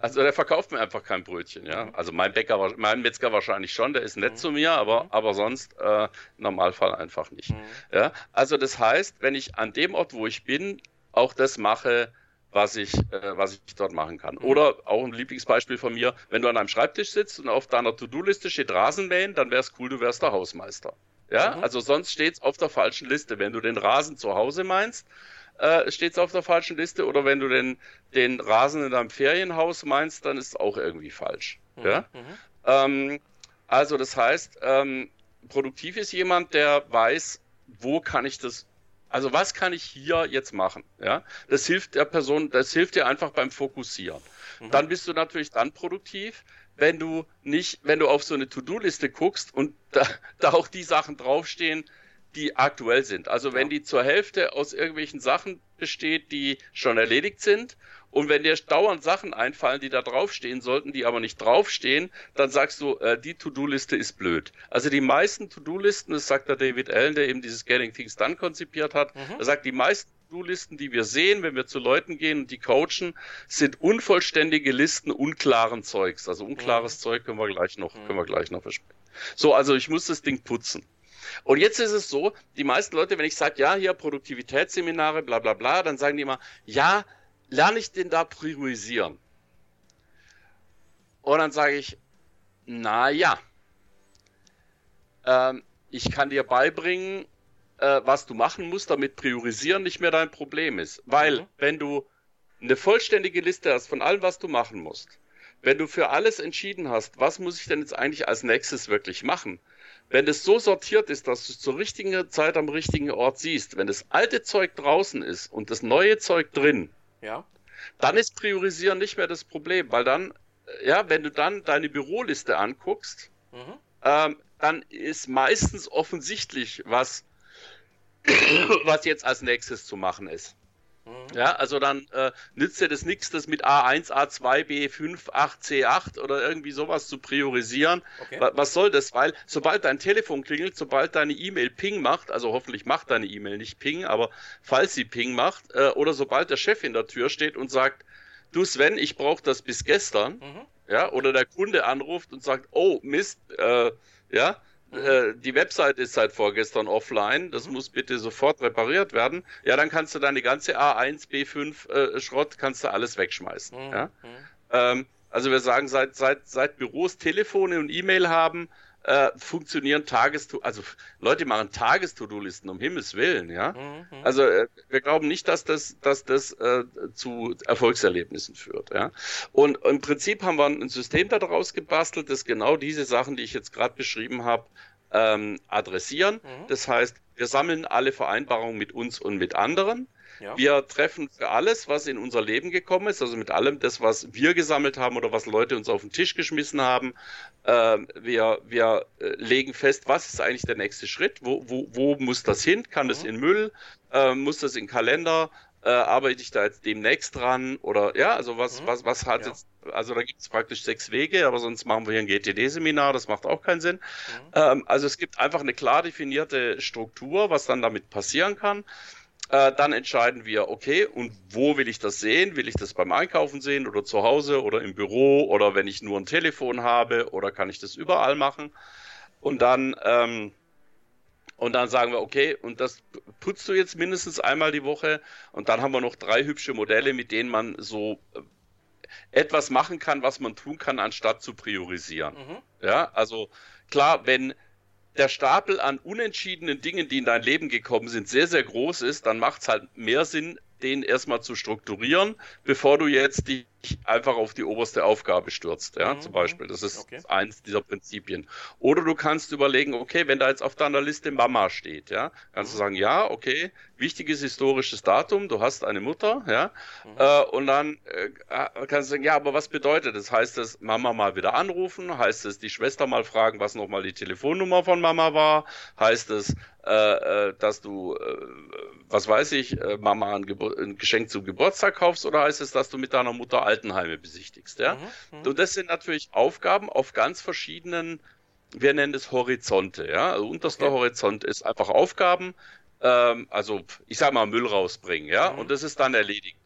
Also der verkauft mir einfach kein Brötchen, ja. Mhm. Also mein Bäcker, mein Metzger wahrscheinlich schon, der ist nett mhm. zu mir, aber, mhm. aber sonst äh, im Normalfall einfach nicht. Mhm. Ja, also das heißt, wenn ich an dem Ort, wo ich bin, auch das mache, was ich, äh, was ich dort machen kann. Oder auch ein Lieblingsbeispiel von mir, wenn du an einem Schreibtisch sitzt und auf deiner To-Do-Liste steht Rasenmähen, dann wär's cool, du wärst der Hausmeister. Ja, mhm. also sonst steht's auf der falschen Liste. Wenn du den Rasen zu Hause meinst, äh, steht's auf der falschen Liste. Oder wenn du den, den Rasen in deinem Ferienhaus meinst, dann ist es auch irgendwie falsch. Mhm. Ja? Mhm. Ähm, also das heißt, ähm, produktiv ist jemand, der weiß, wo kann ich das. Also was kann ich hier jetzt machen? Ja, das hilft der Person, das hilft dir einfach beim Fokussieren. Mhm. Dann bist du natürlich dann produktiv, wenn du nicht, wenn du auf so eine To-Do-Liste guckst und da, da auch die Sachen draufstehen, die aktuell sind. Also wenn ja. die zur Hälfte aus irgendwelchen Sachen besteht, die schon erledigt sind und wenn dir dauernd Sachen einfallen, die da draufstehen sollten, die aber nicht draufstehen, dann sagst du, äh, die To-Do-Liste ist blöd. Also die meisten To-Do-Listen, das sagt der David Allen, der eben dieses Getting Things Done konzipiert hat, mhm. er sagt, die meisten To-Do-Listen, die wir sehen, wenn wir zu Leuten gehen und die coachen, sind unvollständige Listen unklaren Zeugs. Also unklares mhm. Zeug können wir gleich noch, mhm. können wir gleich noch besprechen. So, also ich muss das Ding putzen. Und jetzt ist es so, die meisten Leute, wenn ich sage, ja, hier Produktivitätsseminare, bla bla bla, dann sagen die immer, ja, lerne ich denn da priorisieren? Und dann sage ich, naja, ähm, ich kann dir beibringen, äh, was du machen musst, damit priorisieren nicht mehr dein Problem ist. Weil, mhm. wenn du eine vollständige Liste hast von allem, was du machen musst, wenn du für alles entschieden hast, was muss ich denn jetzt eigentlich als nächstes wirklich machen, Wenn es so sortiert ist, dass du es zur richtigen Zeit am richtigen Ort siehst, wenn das alte Zeug draußen ist und das neue Zeug drin, ja. dann ist Priorisieren nicht mehr das Problem, weil dann, ja, wenn du dann deine Büroliste anguckst, mhm. ähm, dann ist meistens offensichtlich, was, was jetzt als nächstes zu machen ist. Mhm. Ja, also dann äh, nützt dir das nichts, das mit A eins, A zwei, B fünf, acht, C acht oder irgendwie sowas zu priorisieren. Okay. Was, was soll das? Weil sobald dein Telefon klingelt, sobald deine E-Mail Ping macht, also hoffentlich macht deine E-Mail nicht Ping, aber falls sie Ping macht, äh, oder sobald der Chef in der Tür steht und sagt, du Sven, ich brauche das bis gestern, mhm. ja, oder der Kunde anruft und sagt, oh Mist, äh, ja, die Website ist seit vorgestern offline, das mhm. muss bitte sofort repariert werden, ja, dann kannst du deine ganze A eins, B fünf äh, Schrott, kannst du alles wegschmeißen. Mhm. Ja? Ähm, also wir sagen, seit, seit, seit Büros Telefone und E-Mail haben, äh, funktionieren Tages-To-Do, also Leute machen Tages-To-Do-Listen, um Himmels Willen, ja. Mhm. Also äh, wir glauben nicht, dass das, dass das äh, zu Erfolgserlebnissen führt, ja. Und im Prinzip haben wir ein System daraus gebastelt, das genau diese Sachen, die ich jetzt gerade beschrieben habe, Ähm, adressieren. Mhm. Das heißt, wir sammeln alle Vereinbarungen mit uns und mit anderen. Ja. Wir treffen für alles, was in unser Leben gekommen ist, also mit allem das, was wir gesammelt haben oder was Leute uns auf den Tisch geschmissen haben. Ähm, wir wir äh, legen fest, was ist eigentlich der nächste Schritt? Wo, wo, wo muss das hin? Kann mhm. das in Müll? Äh, muss das in Kalender? Äh, arbeite ich da jetzt demnächst dran? Oder ja, also was, mhm. was, was hat ja. jetzt, also da gibt es praktisch sechs Wege, aber sonst machen wir hier ein G T D-Seminar, das macht auch keinen Sinn. Mhm. Ähm, also es gibt einfach eine klar definierte Struktur, was dann damit passieren kann. Äh, dann entscheiden wir, okay, und wo will ich das sehen? Will ich das beim Einkaufen sehen oder zu Hause oder im Büro oder wenn ich nur ein Telefon habe oder kann ich das überall machen? Und dann, ähm, Und dann sagen wir, okay, und das putzt du jetzt mindestens einmal die Woche. Und dann haben wir noch drei hübsche Modelle, mit denen man so etwas machen kann, was man tun kann, anstatt zu priorisieren. Mhm. Ja, also klar, wenn der Stapel an unentschiedenen Dingen, die in dein Leben gekommen sind, sehr, sehr groß ist, dann macht es halt mehr Sinn, den erstmal zu strukturieren, bevor du jetzt dich einfach auf die oberste Aufgabe stürzt, ja, mhm. zum Beispiel. Das ist okay. eins dieser Prinzipien. Oder du kannst überlegen, okay, wenn da jetzt auf deiner Liste Mama steht, ja, kannst mhm. du sagen, ja, okay, wichtiges historisches Datum, du hast eine Mutter, ja, mhm. äh, und dann äh, kannst du sagen, ja, aber was bedeutet das? Heißt das, Mama mal wieder anrufen? Heißt es, die Schwester mal fragen, was nochmal die Telefonnummer von Mama war? Heißt es, äh, äh, dass du, äh, was weiß ich, äh, Mama ein, Gebur- ein Geschenk zum Geburtstag kaufst? Oder heißt es, dass du mit deiner Mutter Altenheime besichtigst, ja. Mhm, mh. Und das sind natürlich Aufgaben auf ganz verschiedenen, wir nennen das Horizonte, ja. Also unterster okay. Horizont ist einfach Aufgaben, ähm, also ich sag mal Müll rausbringen, ja. Mhm. Und das ist dann erledigt.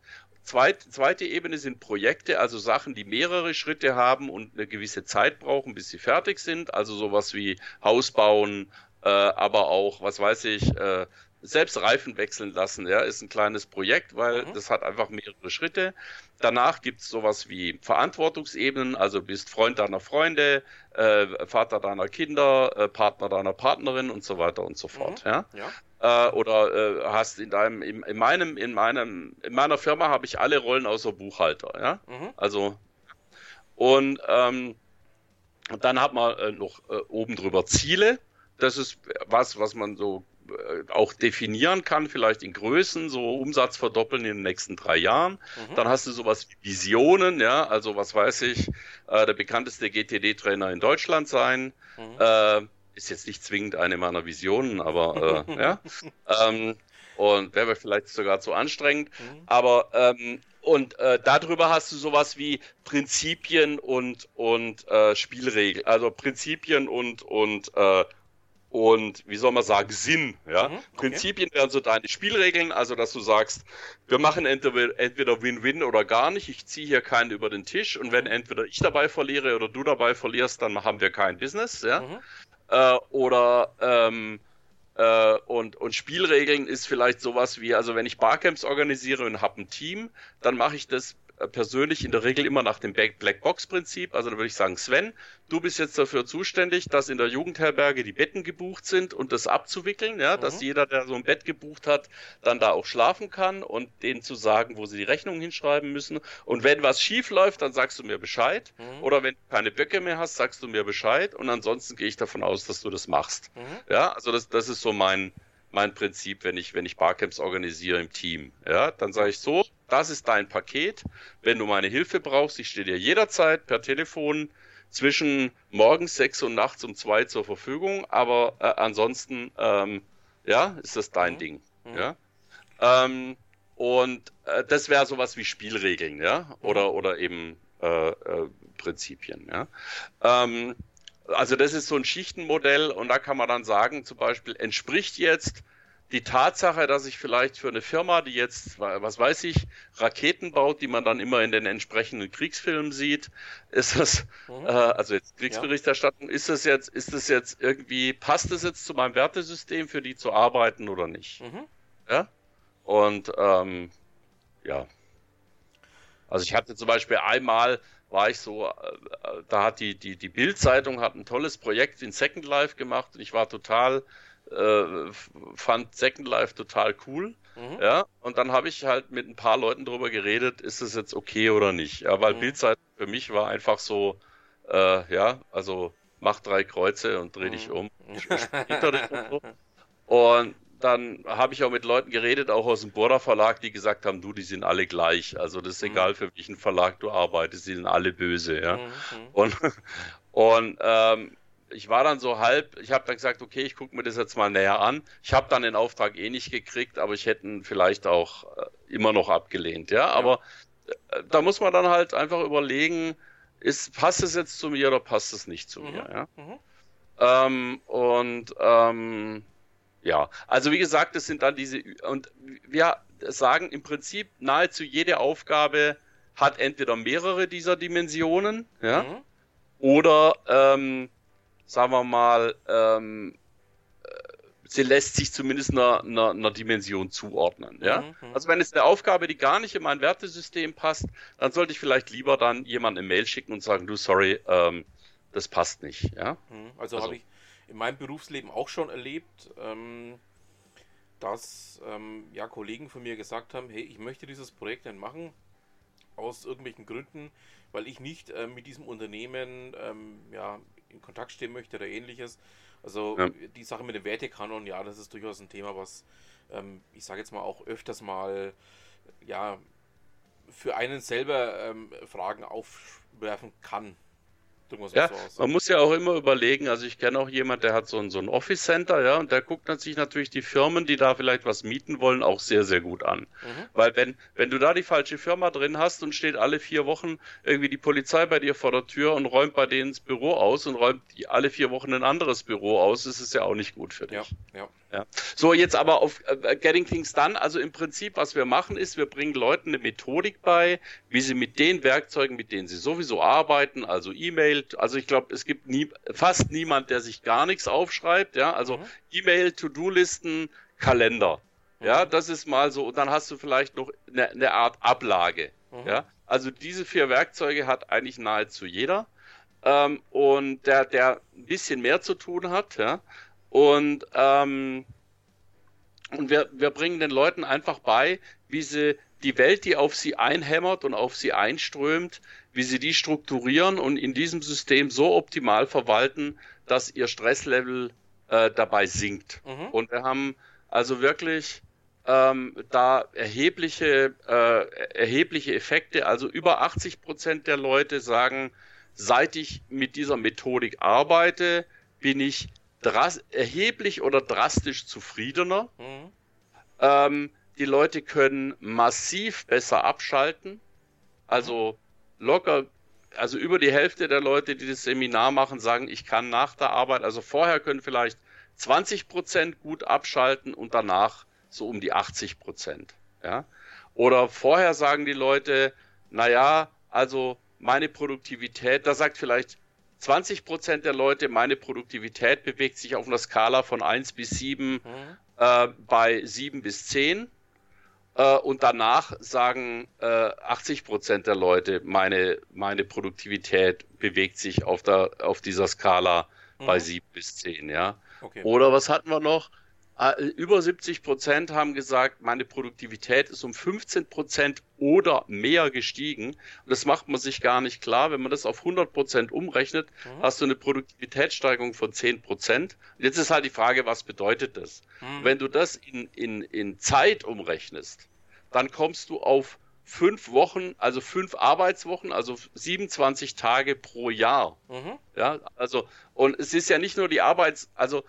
Zweit, zweite Ebene sind Projekte, also Sachen, die mehrere Schritte haben und eine gewisse Zeit brauchen, bis sie fertig sind. Also sowas wie Haus bauen, äh, aber auch, was weiß ich, äh, selbst Reifen wechseln lassen, ja, ist ein kleines Projekt, weil mhm. das hat einfach mehrere Schritte. Danach gibt's sowas wie Verantwortungsebenen, also bist Freund deiner Freunde, äh, Vater deiner Kinder, äh, Partner deiner Partnerin und so weiter und so fort, mhm. ja. ja. Äh, oder äh, hast in deinem, in, in meinem, in meinem, in meiner Firma habe ich alle Rollen außer Buchhalter, ja. Mhm. Also und ähm, dann hat man äh, noch äh, oben drüber Ziele. Das ist was, was man so auch definieren kann, vielleicht in Größen, so Umsatz verdoppeln in den nächsten drei Jahren. Mhm. Dann hast du sowas wie Visionen, ja, also was weiß ich, äh, der bekannteste G T D-Trainer in Deutschland sein, mhm. äh, ist jetzt nicht zwingend eine meiner Visionen, aber äh, ja, ähm, und wäre vielleicht sogar zu anstrengend, mhm. aber ähm, und äh, darüber hast du sowas wie Prinzipien und, und äh, Spielregeln, also Prinzipien und, und äh, Und wie soll man sagen, Sinn, ja. Mhm, okay. Prinzipien wären so deine Spielregeln, also dass du sagst, wir machen entweder, entweder Win-Win oder gar nicht, ich ziehe hier keinen über den Tisch und wenn entweder ich dabei verliere oder du dabei verlierst, dann haben wir kein Business, ja. Mhm. Äh, oder ähm, äh, und, und Spielregeln ist vielleicht sowas wie, also wenn ich Barcamps organisiere und habe ein Team, dann mache ich das persönlich in der Regel immer nach dem Blackbox-Prinzip. Also da würde ich sagen, Sven, du bist jetzt dafür zuständig, dass in der Jugendherberge die Betten gebucht sind und das abzuwickeln, ja, mhm. dass jeder, der so ein Bett gebucht hat, dann da auch schlafen kann und denen zu sagen, wo sie die Rechnung hinschreiben müssen. Und wenn was schief läuft, dann sagst du mir Bescheid. Mhm. Oder wenn du keine Böcke mehr hast, sagst du mir Bescheid. Und ansonsten gehe ich davon aus, dass du das machst. Mhm. Ja, also das, das ist so mein... mein Prinzip, wenn ich, wenn ich Barcamps organisiere im Team, ja, dann sage ich so, das ist dein Paket, wenn du meine Hilfe brauchst, ich stehe dir jederzeit per Telefon zwischen morgens sechs und nachts um zwei zur Verfügung, aber äh, ansonsten, ähm, ja, ist das dein mhm. Ding, mhm. ja, ähm, und äh, das wäre sowas wie Spielregeln, ja, oder, oder eben äh, äh, Prinzipien, ja, ähm, also das ist so ein Schichtenmodell und da kann man dann sagen, zum Beispiel entspricht jetzt die Tatsache, dass ich vielleicht für eine Firma, die jetzt, was weiß ich, Raketen baut, die man dann immer in den entsprechenden Kriegsfilmen sieht, ist das, mhm. äh, also jetzt Kriegsberichterstattung, ja. ist das jetzt, ist das jetzt irgendwie, passt das jetzt zu meinem Wertesystem, für die zu arbeiten oder nicht? Mhm. Ja? Und ähm, ja. Also ich hatte zum Beispiel einmal war ich so, da hat die, die, die Bild-Zeitung hat ein tolles Projekt in Second Life gemacht und ich war total, äh, fand Second Life total cool, mhm. ja, und dann habe ich halt mit ein paar Leuten drüber geredet, ist es jetzt okay oder nicht, ja, weil mhm. Bild-Zeitung für mich war einfach so, äh, ja, also mach drei Kreuze und dreh mhm. dich um. Und dann habe ich auch mit Leuten geredet, auch aus dem Burda Verlag, die gesagt haben, du, die sind alle gleich. Also das ist mhm. egal, für welchen Verlag du arbeitest, die sind alle böse. Ja? Mhm. Und, und ähm, ich war dann so halb, ich habe dann gesagt, okay, ich gucke mir das jetzt mal näher an. Ich habe dann den Auftrag eh nicht gekriegt, aber ich hätte ihn vielleicht auch immer noch abgelehnt. Ja, ja. Aber äh, da muss man dann halt einfach überlegen, ist, passt es jetzt zu mir oder passt es nicht zu mhm. mir? Ja? Mhm. Ähm, und ähm, ja, also wie gesagt, das sind dann diese, und wir sagen im Prinzip, nahezu jede Aufgabe hat entweder mehrere dieser Dimensionen, ja, mhm. oder, ähm, sagen wir mal, ähm, sie lässt sich zumindest einer, einer, einer Dimension zuordnen, ja. Mhm. Also wenn es eine Aufgabe, die gar nicht in mein Wertesystem passt, dann sollte ich vielleicht lieber dann jemandem eine Mail schicken und sagen, du, sorry, ähm, das passt nicht, ja. Mhm. Also, also habe ich in meinem Berufsleben auch schon erlebt, ähm, dass ähm, ja, Kollegen von mir gesagt haben, hey, ich möchte dieses Projekt nicht machen, aus irgendwelchen Gründen, weil ich nicht äh, mit diesem Unternehmen ähm, ja, in Kontakt stehen möchte oder ähnliches. Also ja. die Sache mit dem Wertekanon, ja, das ist durchaus ein Thema, was ähm, ich sage jetzt mal auch öfters mal ja, für einen selber ähm, Fragen aufwerfen kann. Ja, man muss ja auch immer überlegen, also ich kenne auch jemand, der hat so ein, so ein Office Center, ja, und der guckt sich natürlich die Firmen, die da vielleicht was mieten wollen, auch sehr, sehr gut an. Mhm. Weil wenn, wenn du da die falsche Firma drin hast und steht alle vier Wochen irgendwie die Polizei bei dir vor der Tür und räumt bei denen das Büro aus und räumt die alle vier Wochen ein anderes Büro aus, ist es ja auch nicht gut für dich. Ja, ja. Ja. So, jetzt aber auf uh, Getting Things Done, also im Prinzip, was wir machen ist, wir bringen Leuten eine Methodik bei, wie sie mit den Werkzeugen, mit denen sie sowieso arbeiten, also E-Mail, also ich glaube, es gibt nie, fast niemand, der sich gar nichts aufschreibt, ja, also mhm. E-Mail, To-Do-Listen, Kalender, mhm. ja, das ist mal so, und dann hast du vielleicht noch eine ne Art Ablage, mhm. ja, also diese vier Werkzeuge hat eigentlich nahezu jeder, ähm, und der, der ein bisschen mehr zu tun hat, ja, und, ähm, und wir, wir bringen den Leuten einfach bei, wie sie die Welt, die auf sie einhämmert und auf sie einströmt, wie sie die strukturieren und in diesem System so optimal verwalten, dass ihr Stresslevel äh, dabei sinkt. Mhm. Und wir haben also wirklich ähm, da erhebliche, äh, erhebliche Effekte. Also über achtzig Prozent der Leute sagen, seit ich mit dieser Methodik arbeite, bin ich dras- erheblich oder drastisch zufriedener. Mhm. Ähm, die Leute können massiv besser abschalten. Also locker, also über die Hälfte der Leute, die das Seminar machen, sagen, ich kann nach der Arbeit, also vorher können vielleicht zwanzig Prozent gut abschalten und danach so um die achtzig Prozent. Ja? Oder vorher sagen die Leute, naja, also meine Produktivität, da sagt vielleicht zwanzig Prozent der Leute, meine Produktivität bewegt sich auf einer Skala von eins bis sieben, mhm. äh, bei sieben bis zehn. äh, und danach sagen äh, achtzig Prozent der Leute, meine, meine Produktivität bewegt sich auf, der, auf dieser Skala mhm. bei sieben bis zehn. Ja? Okay. Oder was hatten wir noch? Über siebzig Prozent haben gesagt, meine Produktivität ist um fünfzehn Prozent oder mehr gestiegen. Und das macht man sich gar nicht klar. Wenn man das auf hundert Prozent umrechnet, mhm. hast du eine Produktivitätssteigerung von zehn Prozent. Jetzt ist halt die Frage, was bedeutet das? Mhm. Wenn du das in, in, in Zeit umrechnest, dann kommst du auf fünf Wochen, also fünf Arbeitswochen, also siebenundzwanzig Tage pro Jahr. Mhm. Ja, also, und es ist ja nicht nur die Arbeits-, also,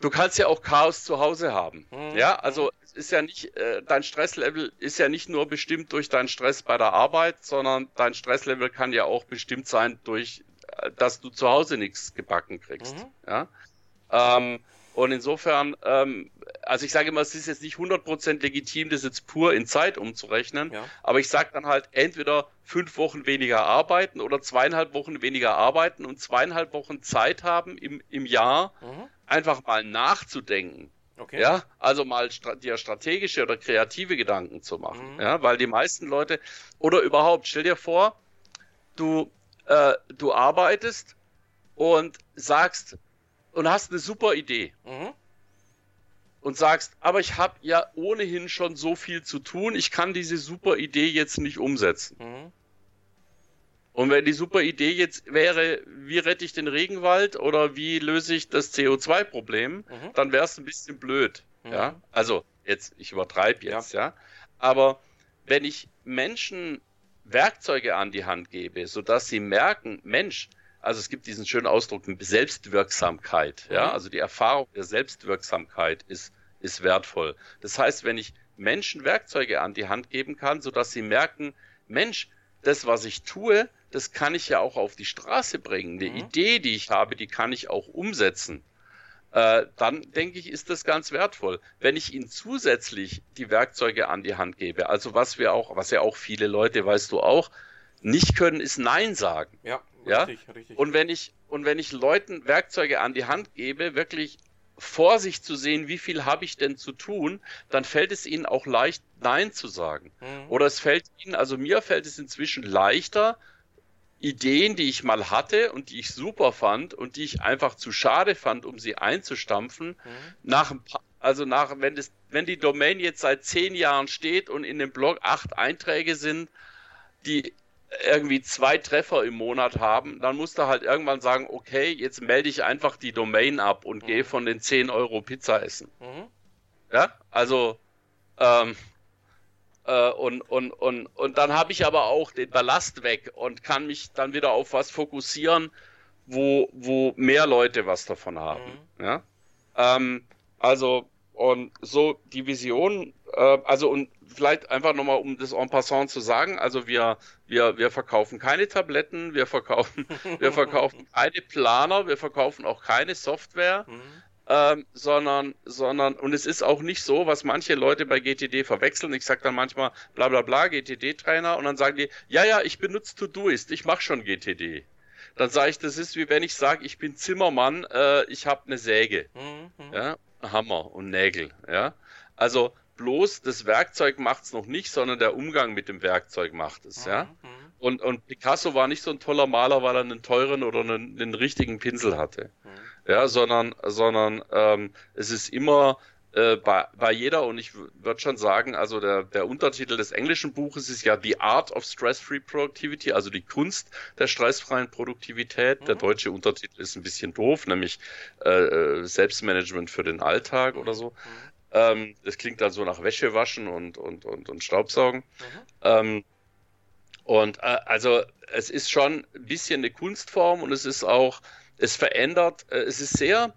du kannst ja auch Chaos zu Hause haben. Mhm. Ja, also es ist ja nicht, äh, dein Stresslevel ist ja nicht nur bestimmt durch deinen Stress bei der Arbeit, sondern dein Stresslevel kann ja auch bestimmt sein durch, dass du zu Hause nichts gebacken kriegst. Mhm. Ja, ähm, und insofern, ähm, also ich sage immer, es ist jetzt nicht hundert Prozent legitim, das jetzt pur in Zeit umzurechnen, ja. aber ich sage dann halt entweder fünf Wochen weniger arbeiten oder zweieinhalb Wochen weniger arbeiten und zweieinhalb Wochen Zeit haben im, im Jahr, mhm. einfach mal nachzudenken, okay. ja, also mal stra- dir strategische oder kreative Gedanken zu machen, mhm. ja, weil die meisten Leute, oder überhaupt, stell dir vor, du, äh, du arbeitest und sagst, und hast eine super Idee mhm. und sagst, aber ich habe ja ohnehin schon so viel zu tun, ich kann diese super Idee jetzt nicht umsetzen. Mhm. Und wenn die super Idee jetzt wäre, wie rette ich den Regenwald oder wie löse ich das C O zwei Problem, mhm. dann wäre es ein bisschen blöd. Mhm. Ja? Also, jetzt, ich übertreibe jetzt, ja. ja. Aber wenn ich Menschen Werkzeuge an die Hand gebe, sodass sie merken, Mensch, also es gibt diesen schönen Ausdruck Selbstwirksamkeit, mhm. ja, also die Erfahrung der Selbstwirksamkeit ist, ist wertvoll. Das heißt, wenn ich Menschen Werkzeuge an die Hand geben kann, sodass sie merken, Mensch, das, was ich tue, das kann ich ja auch auf die Straße bringen. Die mhm. Idee, die ich habe, die kann ich auch umsetzen. Äh, dann, denke ich, ist das ganz wertvoll. Wenn ich ihnen zusätzlich die Werkzeuge an die Hand gebe, also was wir auch, was ja auch viele Leute, weißt du auch, nicht können, ist Nein sagen. Ja, richtig, ja? richtig. Und wenn ich, und wenn ich Leuten Werkzeuge an die Hand gebe, wirklich vor sich zu sehen, wie viel habe ich denn zu tun, dann fällt es ihnen auch leicht, Nein zu sagen. Mhm. Oder es fällt ihnen, also mir fällt es inzwischen leichter, Ideen, die ich mal hatte und die ich super fand und die ich einfach zu schade fand, um sie einzustampfen, mhm. nach ein paar, also nach, wenn das, wenn die Domain jetzt seit zehn Jahren steht und in dem Blog acht Einträge sind, die irgendwie zwei Treffer im Monat haben, dann musst du halt irgendwann sagen, okay, jetzt melde ich einfach die Domain ab und mhm. gehe von den zehn Euro Pizza essen. Mhm. Ja, also ähm, äh, und, und, und, und dann habe ich aber auch den Ballast weg und kann mich dann wieder auf was fokussieren, wo, wo mehr Leute was davon haben. Mhm. Ja, ähm, also und so die Vision, äh, also und vielleicht einfach nochmal, um das en passant zu sagen, also wir, wir, wir verkaufen keine Tabletten, wir verkaufen, wir verkaufen keine Planer, wir verkaufen auch keine Software, mhm. ähm, sondern, sondern, und es ist auch nicht so, was manche Leute bei G T D verwechseln. Ich sage dann manchmal, bla bla bla, G T D-Trainer, und dann sagen die, ja, ja, ich benutze Todoist, ich mache schon G T D. Dann sage ich, das ist wie wenn ich sage, ich bin Zimmermann, äh, ich habe eine Säge, mhm. ja? Hammer und Nägel, ja. Also bloß das Werkzeug macht's noch nicht, sondern der Umgang mit dem Werkzeug macht es, mhm, ja. Und, und Picasso war nicht so ein toller Maler, weil er einen teuren oder einen, einen richtigen Pinsel hatte, mhm. ja, sondern, sondern ähm, es ist immer äh, bei, bei jeder, und ich w- würde schon sagen, also der, der Untertitel des englischen Buches ist ja The Art of Stress-Free Productivity, also die Kunst der stressfreien Produktivität. Mhm. Der deutsche Untertitel ist ein bisschen doof, nämlich äh, Selbstmanagement für den Alltag oder so. Mhm. Ähm, das klingt dann so nach Wäsche waschen und, und, und, und Staubsaugen. Mhm. Ähm, und äh, also es ist schon ein bisschen eine Kunstform und es ist auch, es verändert, äh, es ist sehr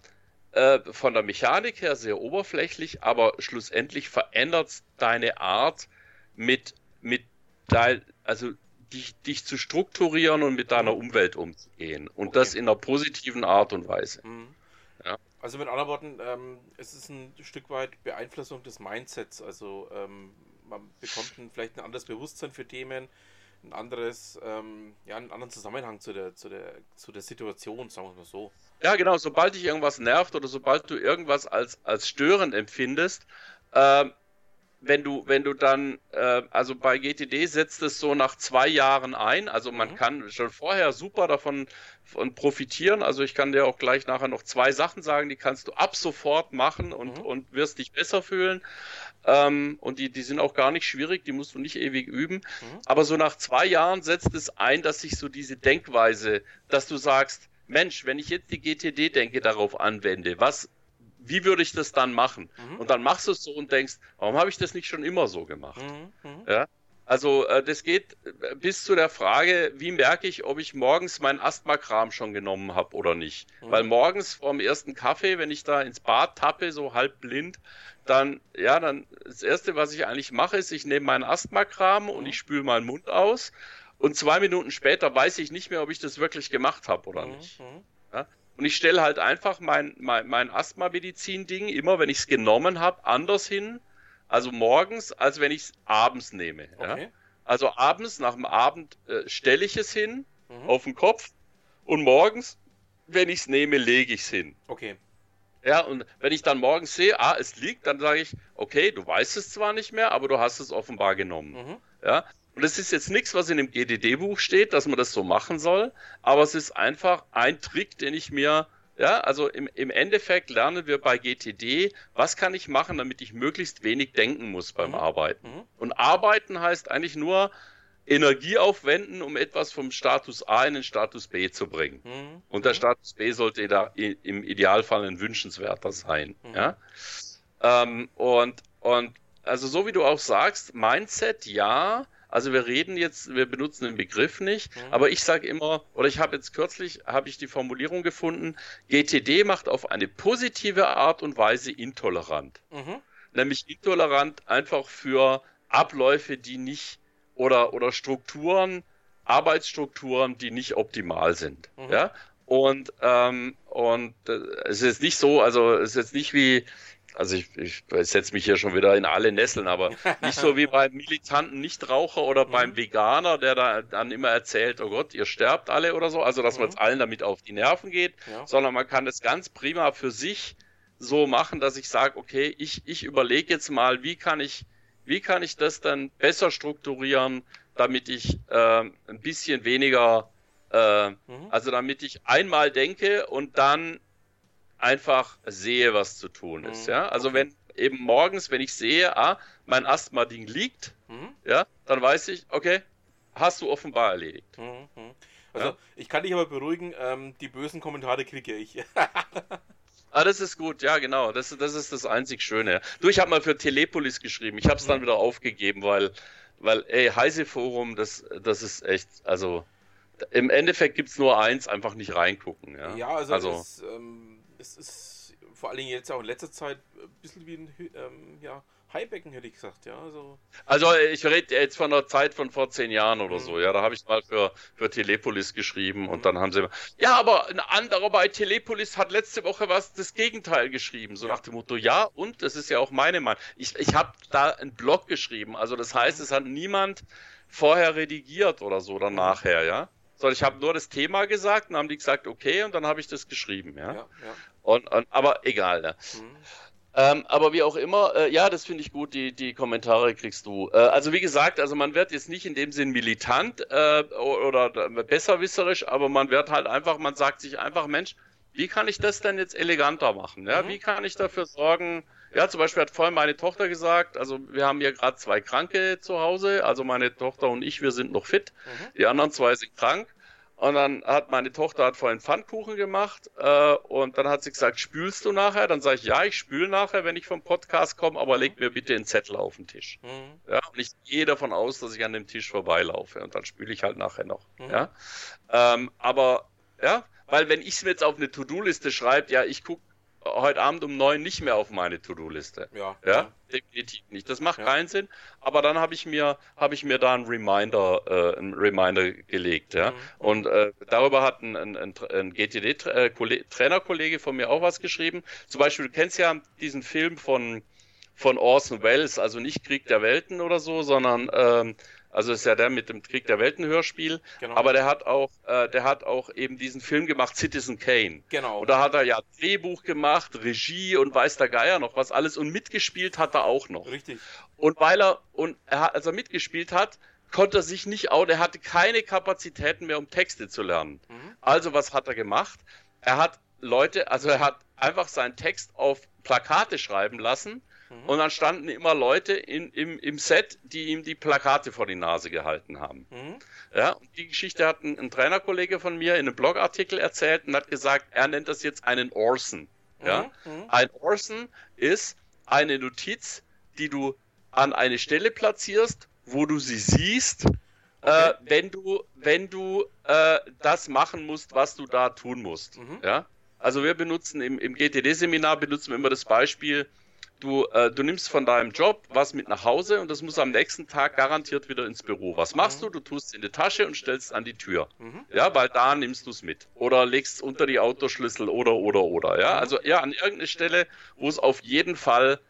äh, von der Mechanik her sehr oberflächlich, aber schlussendlich verändert es deine Art, mit, mit dein, also dich, dich zu strukturieren und mit deiner Umwelt umzugehen. Und okay. das in einer positiven Art und Weise. Mhm. Also mit anderen Worten, ähm, es ist ein Stück weit Beeinflussung des Mindsets. Also ähm, man bekommt ein, vielleicht ein anderes Bewusstsein für Themen, ein anderes, ähm, ja, einen anderen Zusammenhang zu der, zu der, zu der Situation, sagen wir es mal so. Ja, genau. Sobald dich irgendwas nervt oder sobald du irgendwas als, als störend empfindest, äh, wenn du, wenn du dann, äh, also bei G T D setzt es so nach zwei Jahren ein, also man mhm. kann schon vorher super davon von profitieren, also ich kann dir auch gleich nachher noch zwei Sachen sagen, die kannst du ab sofort machen und, mhm. und wirst dich besser fühlen, ähm, und die, die sind auch gar nicht schwierig, die musst du nicht ewig üben, mhm. aber so nach zwei Jahren setzt es ein, dass sich so diese Denkweise, dass du sagst, Mensch, wenn ich jetzt die G T D-Denke darauf anwende, was wie würde ich das dann machen? Mhm. Und dann machst du es so und denkst, warum habe ich das nicht schon immer so gemacht? Mhm. Ja? Also äh, das geht bis zu der Frage, wie merke ich, ob ich morgens meinen Asthma-Kram schon genommen habe oder nicht? Mhm. Weil morgens vorm ersten Kaffee, wenn ich da ins Bad tappe, so halb blind, dann, ja, dann das Erste, was ich eigentlich mache, ist, ich nehme meinen Asthma-Kram mhm. und ich spüle meinen Mund aus und zwei Minuten später weiß ich nicht mehr, ob ich das wirklich gemacht habe oder mhm. nicht. Ja? Und ich stelle halt einfach mein, mein, mein Asthma-Medizin-Ding immer, wenn ich es genommen habe, anders hin, also morgens, als wenn ich es abends nehme. Okay. Ja? Also abends, nach dem Abend äh, stelle ich es hin, mhm. auf den Kopf, und morgens, wenn ich es nehme, lege ich es hin. Okay. Ja, und wenn ich dann morgens sehe, ah, es liegt, dann sage ich, okay, du weißt es zwar nicht mehr, aber du hast es offenbar genommen. Mhm. Ja. Und das ist jetzt nichts, was in dem G D D-Buch steht, dass man das so machen soll, aber es ist einfach ein Trick, den ich mir, ja, also im, im Endeffekt lernen wir bei G T D, was kann ich machen, damit ich möglichst wenig denken muss beim mhm. Arbeiten. Mhm. Und Arbeiten heißt eigentlich nur Energie aufwenden, um etwas vom Status A in den Status B zu bringen. Mhm. Und der Status B sollte da im Idealfall ein wünschenswerter sein. Mhm. Ja? Ähm, und, und also so wie du auch sagst, Mindset, ja. Also wir reden jetzt, wir benutzen den Begriff nicht, mhm. aber ich sage immer, oder ich habe jetzt kürzlich, habe ich die Formulierung gefunden, G T D macht auf eine positive Art und Weise intolerant. Mhm. Nämlich intolerant einfach für Abläufe, die nicht, oder, oder Strukturen, Arbeitsstrukturen, die nicht optimal sind. Mhm. Ja? Und, ähm, und äh, es ist nicht so, also es ist jetzt nicht wie, also ich, ich setze mich hier schon wieder in alle Nesseln, aber nicht so wie beim militanten Nichtraucher oder mhm. beim Veganer, der da dann immer erzählt, oh Gott, ihr sterbt alle oder so, also dass mhm. man jetzt allen damit auf die Nerven geht, ja. sondern man kann das ganz prima für sich so machen, dass ich sage, okay, ich, ich überlege jetzt mal, wie kann ich, wie kann ich das dann besser strukturieren, damit ich äh, ein bisschen weniger, äh, mhm. also damit ich einmal denke und dann einfach sehe, was zu tun ist, mhm. ja. Also okay. wenn eben morgens, wenn ich sehe, ah, mein Asthma-Ding liegt, mhm. ja, dann weiß ich, okay, hast du offenbar erledigt. Mhm. Also ja? Ich kann dich aber beruhigen, ähm, die bösen Kommentare kriege ich. Ah, das ist gut, ja, genau. Das, das ist das einzig Schöne. Du, ich habe mal für Telepolis geschrieben. Ich habe es mhm. dann wieder aufgegeben, weil, weil, ey, Heise Forum, das, das ist echt, also im Endeffekt gibt's nur eins, einfach nicht reingucken, ja. Ja, also, also das, ähm es ist vor allen Dingen jetzt auch in letzter Zeit ein bisschen wie ein ähm, ja, Highbecken, hätte ich gesagt. Ja, also, also ich rede jetzt von der Zeit von vor zehn Jahren oder mhm. so. Ja, da habe ich mal für, für Telepolis geschrieben mhm. und dann haben sie immer, ja, aber ein anderer bei Telepolis hat letzte Woche was das Gegenteil geschrieben. So ja. nach dem Motto, ja, und das ist ja auch meine Meinung. Ich, ich habe da einen Blog geschrieben. Also das heißt, mhm. es hat niemand vorher redigiert oder so oder nachher, ja. Sondern ich habe nur das Thema gesagt und haben die gesagt, okay, und dann habe ich das geschrieben, ja. ja, ja. Und, und, aber egal, ne? Mhm. Ähm, aber wie auch immer, äh, ja, das finde ich gut, die, die Kommentare kriegst du. Äh, also wie gesagt, also man wird jetzt nicht in dem Sinn militant äh, oder, oder besserwisserisch, aber man wird halt einfach, man sagt sich einfach, Mensch, wie kann ich das denn jetzt eleganter machen? Ja? Mhm. Wie kann ich dafür sorgen? Ja, zum Beispiel hat vorhin meine Tochter gesagt, also wir haben hier gerade zwei Kranke zu Hause, also meine Tochter und ich, wir sind noch fit, mhm. die anderen zwei sind krank. Und dann hat meine Tochter hat vorhin Pfannkuchen gemacht äh, und dann hat sie gesagt, spülst du nachher? Dann sage ich, ja, ich spüle nachher, wenn ich vom Podcast komme, aber leg mir bitte einen Zettel auf den Tisch. Mhm. Ja, und ich gehe davon aus, dass ich an dem Tisch vorbeilaufe und dann spüle ich halt nachher noch. Mhm. Ja, ähm, aber ja, weil wenn ich es mir jetzt auf eine To-Do-Liste schreibe, ja, ich gucke heute Abend um neun nicht mehr auf meine To-Do-Liste. Ja, ja, ja. Definitiv nicht. Das macht ja. keinen Sinn. Aber dann habe ich mir habe ich mir da einen Reminder äh, einen Reminder gelegt. Ja. Mhm. Und äh, darüber hat ein, ein, ein G T D-Trainerkollege von mir auch was geschrieben. Zum Beispiel, du kennst ja diesen Film von von Orson Welles, also nicht Krieg der Welten oder so, sondern ähm, also ist ja der mit dem Krieg der Welten Hörspiel, genau. aber der hat auch, äh, der hat auch eben diesen Film gemacht, Citizen Kane. Genau. Und da hat er ja Drehbuch gemacht, Regie und weiß der Geier noch was alles und mitgespielt hat er auch noch. Richtig. Und weil er, und er, als er mitgespielt hat, konnte er sich nicht out, er hatte keine Kapazitäten mehr, um Texte zu lernen. Mhm. Also was hat er gemacht? Er hat Leute, also er hat einfach seinen Text auf Plakate schreiben lassen, mhm, und dann standen immer Leute in, im, im Set, die ihm die Plakate vor die Nase gehalten haben. Mhm. Ja, und die Geschichte hat ein, ein Trainerkollege von mir in einem Blogartikel erzählt und hat gesagt, er nennt das jetzt einen Orson. Ja? Mhm. Ein Orson ist eine Notiz, die du an eine Stelle platzierst, wo du sie siehst, okay, äh, wenn du, wenn du äh, das machen musst, was du da tun musst. Mhm. Ja? Also wir benutzen im, im G T D-Seminar benutzen wir immer das Beispiel, du, äh, du nimmst von deinem Job was mit nach Hause und das muss am nächsten Tag garantiert wieder ins Büro. Was machst mhm. du? Du tust es in die Tasche und stellst es an die Tür. Mhm. Ja, weil da nimmst du es mit. Oder legst es unter die Autoschlüssel oder, oder, oder. Ja? Mhm. Also ja, an irgendeine Stelle, wo es auf jeden Fall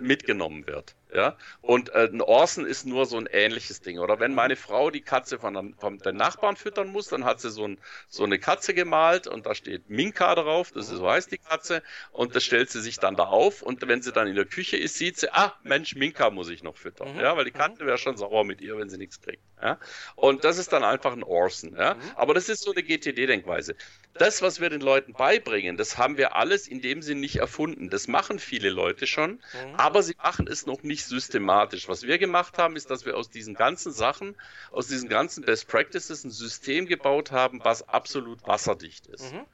mitgenommen wird. Ja? Und äh, ein Orson ist nur so ein ähnliches Ding. Oder wenn meine Frau die Katze von, von den Nachbarn füttern muss, dann hat sie so, ein, so eine Katze gemalt und da steht Minka drauf, das ist, so heißt die Katze, und das stellt sie sich dann da auf und wenn sie dann in der Küche ist, sieht sie, ah, Mensch, Minka muss ich noch füttern. Mhm. Ja, weil die Katze wäre schon sauer mit ihr, wenn sie nichts kriegt. Ja? Und das ist dann einfach ein Orson. Ja? Mhm. Aber das ist so eine G T D-Denkweise. Das, was wir den Leuten beibringen, das haben wir alles in dem Sinn nicht erfunden. Das machen viele Leute schon, mhm, aber sie machen es noch nicht systematisch. Was wir gemacht haben, ist, dass wir aus diesen ganzen Sachen, aus diesen ganzen Best Practices ein System gebaut haben, was absolut wasserdicht ist. Mhm.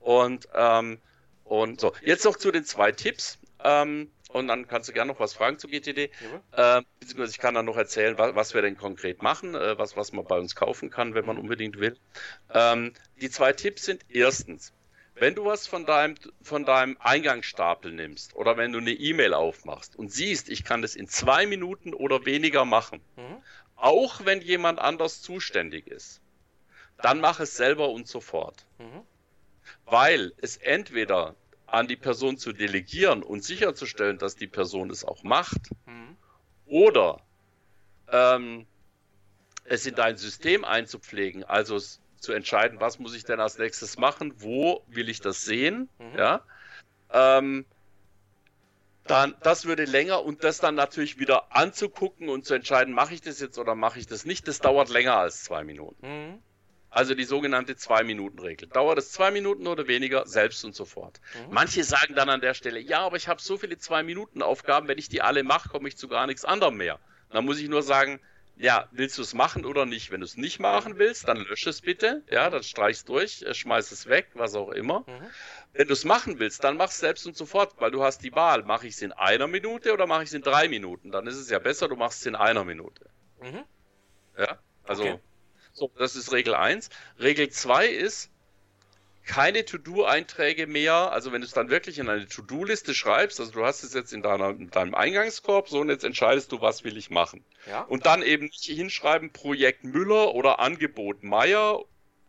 Und, ähm, und so. Jetzt noch zu den zwei Tipps. Ähm, und dann kannst du gerne noch was fragen zu G T D. Mhm. Äh, beziehungsweise ich kann dann noch erzählen, was, was wir denn konkret machen, äh, was, was man bei uns kaufen kann, wenn man unbedingt will. Ähm, die zwei Tipps sind erstens, wenn du was von deinem, von deinem Eingangsstapel nimmst oder wenn du eine E-Mail aufmachst und siehst, ich kann das in zwei Minuten oder weniger machen, mhm, auch wenn jemand anders zuständig ist, dann mach es selber und sofort. Mhm. Weil es entweder an die Person zu delegieren und sicherzustellen, dass die Person es auch macht, mhm, oder ähm, es in dein System einzupflegen, also es zu entscheiden, was muss ich denn als nächstes machen, wo will ich das sehen, mhm, ja, ähm, dann, das würde länger und das dann natürlich wieder anzugucken und zu entscheiden, mache ich das jetzt oder mache ich das nicht, das dauert länger als zwei Minuten. Mhm. Also die sogenannte Zwei-Minuten-Regel. Dauert es zwei Minuten oder weniger, selbst und sofort. Mhm. Manche sagen dann an der Stelle, ja, aber ich habe so viele Zwei-Minuten-Aufgaben, wenn ich die alle mache, komme ich zu gar nichts anderem mehr. Dann muss ich nur sagen, ja, willst du es machen oder nicht? Wenn du es nicht machen willst, dann lösche es bitte, ja, dann streich es durch, schmeiß es weg, was auch immer. Mhm. Wenn du es machen willst, dann mach es selbst und sofort, weil du hast die Wahl, mache ich es in einer Minute oder mache ich es in drei Minuten? Dann ist es ja besser, du machst es in einer Minute. Mhm. Ja, also okay. So, das ist Regel eins. Regel zwei ist, keine To-Do-Einträge mehr, also wenn du es dann wirklich in eine To-Do-Liste schreibst, also du hast es jetzt in, deiner, in deinem Eingangskorb, so, und jetzt entscheidest du, was will ich machen. Ja? Und dann eben nicht hinschreiben, Projekt Müller oder Angebot Meier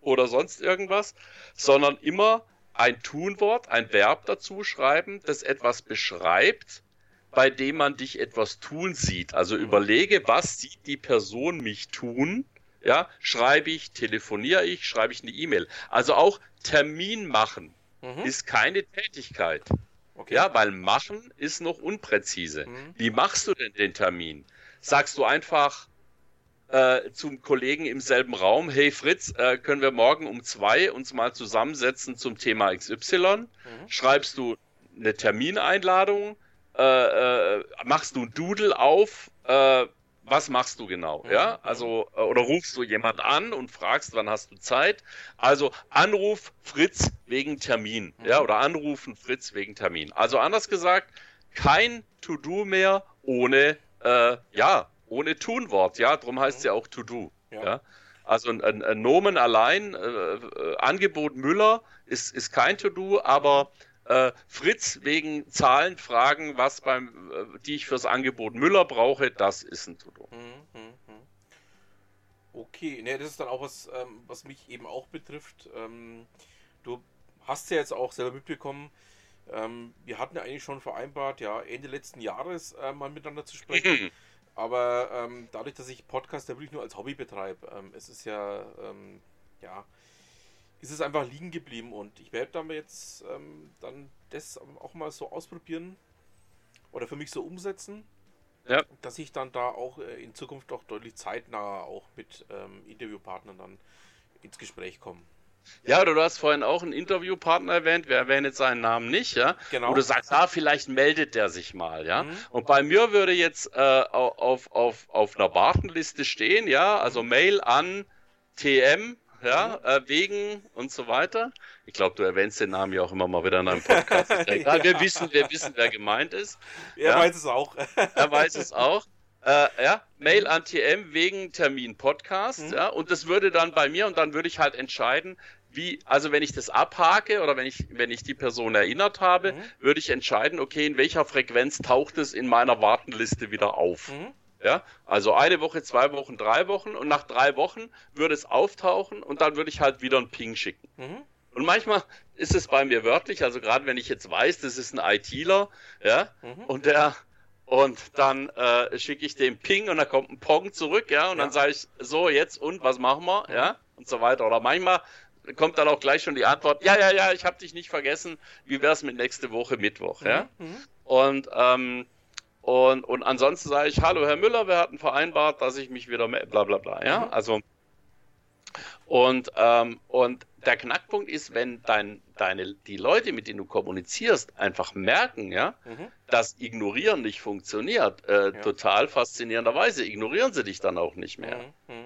oder sonst irgendwas, sondern immer ein Tunwort, ein Verb dazu schreiben, das etwas beschreibt, bei dem man dich etwas tun sieht. Also überlege, was sieht die Person mich tun? Ja, schreibe ich, telefoniere ich, schreibe ich eine E-Mail. Also auch Termin machen, mhm, ist keine Tätigkeit. Okay. Ja, weil machen ist noch unpräzise. Mhm. Wie machst du denn den Termin? Sagst du einfach äh, zum Kollegen im selben Raum, hey Fritz, äh, können wir morgen um zwei uns mal zusammensetzen zum Thema X Y? Mhm. Schreibst du eine Termineinladung? Äh, äh, machst du ein Doodle auf? Äh, Was machst du genau? Ja, also, oder rufst du jemand an und fragst, wann hast du Zeit? Also, Anruf Fritz wegen Termin. Mhm. Ja, oder anrufen Fritz wegen Termin. Also, anders gesagt, kein To-Do mehr ohne, äh, ja, ohne Tunwort. Ja, darum heißt es ja auch To-Do. Ja. Ja? Also, ein, ein, ein Nomen allein, äh, äh, Angebot Müller ist, ist kein To-Do, aber Äh, Fritz wegen Zahlen, Fragen, was beim, äh, die ich fürs Angebot Müller brauche, das ist ein To-Do. Okay, ne, das ist dann auch was, ähm, was mich eben auch betrifft. Ähm, du hast ja jetzt auch selber mitbekommen, ähm, wir hatten ja eigentlich schon vereinbart, ja, Ende letzten Jahres äh, mal miteinander zu sprechen. Mhm. Aber ähm, dadurch, dass ich Podcast ja wirklich nur als Hobby betreibe, ähm, es ist ja, ähm, ja, ist es einfach liegen geblieben und ich werde dann jetzt ähm, dann das auch mal so ausprobieren oder für mich so umsetzen ja. dass ich dann da auch in Zukunft auch deutlich zeitnah auch mit ähm, Interviewpartnern dann ins Gespräch komme. Ja, oder du hast vorhin auch einen Interviewpartner erwähnt, wir erwähnen jetzt seinen Namen nicht, ja. Genau. Wo du sagst, ah, vielleicht meldet der sich mal, ja. Mhm. Und bei mir würde jetzt äh, auf, auf, auf einer Wartenliste stehen, ja, also Mail an T M, ja, mhm. äh, wegen und so weiter. Ich glaube, du erwähnst den Namen ja auch immer mal wieder in deinem Podcast. ja. wir, wissen, wir wissen, wer gemeint ist. Er ja. weiß es auch. er weiß es auch. Äh, ja, Mail an T M wegen Termin Podcast, mhm. ja, und das würde dann bei mir, und dann würde ich halt entscheiden, wie, also wenn ich das abhake oder wenn ich, wenn ich die Person erinnert habe, mhm. würde ich entscheiden, okay, in welcher Frequenz taucht es in meiner Wartenliste wieder auf. Mhm. Ja, also eine Woche, zwei Wochen, drei Wochen, und nach drei Wochen würde es auftauchen und dann würde ich halt wieder einen Ping schicken. Mhm. Und manchmal ist es bei mir wörtlich, also gerade wenn ich jetzt weiß, das ist ein ITler, ja, mhm. und der, Und dann äh, schicke ich den Ping und dann kommt ein Pong zurück, ja, und ja. dann sage ich, so, jetzt und, was machen wir, ja, und so weiter. Oder manchmal kommt dann auch gleich schon die Antwort, ja, ja, ja, ich habe dich nicht vergessen, wie wär's mit nächste Woche Mittwoch, ja. Mhm. Und, ähm, und, und ansonsten sage ich, hallo Herr Müller, wir hatten vereinbart, dass ich mich wieder, me- bla bla bla, ja, mhm. also. Und, ähm, und der Knackpunkt ist, wenn dein, deine, die Leute, mit denen du kommunizierst, einfach merken, ja, mhm. dass Ignorieren nicht funktioniert. Äh, ja. Total faszinierenderweise ignorieren sie dich dann auch nicht mehr. Mhm.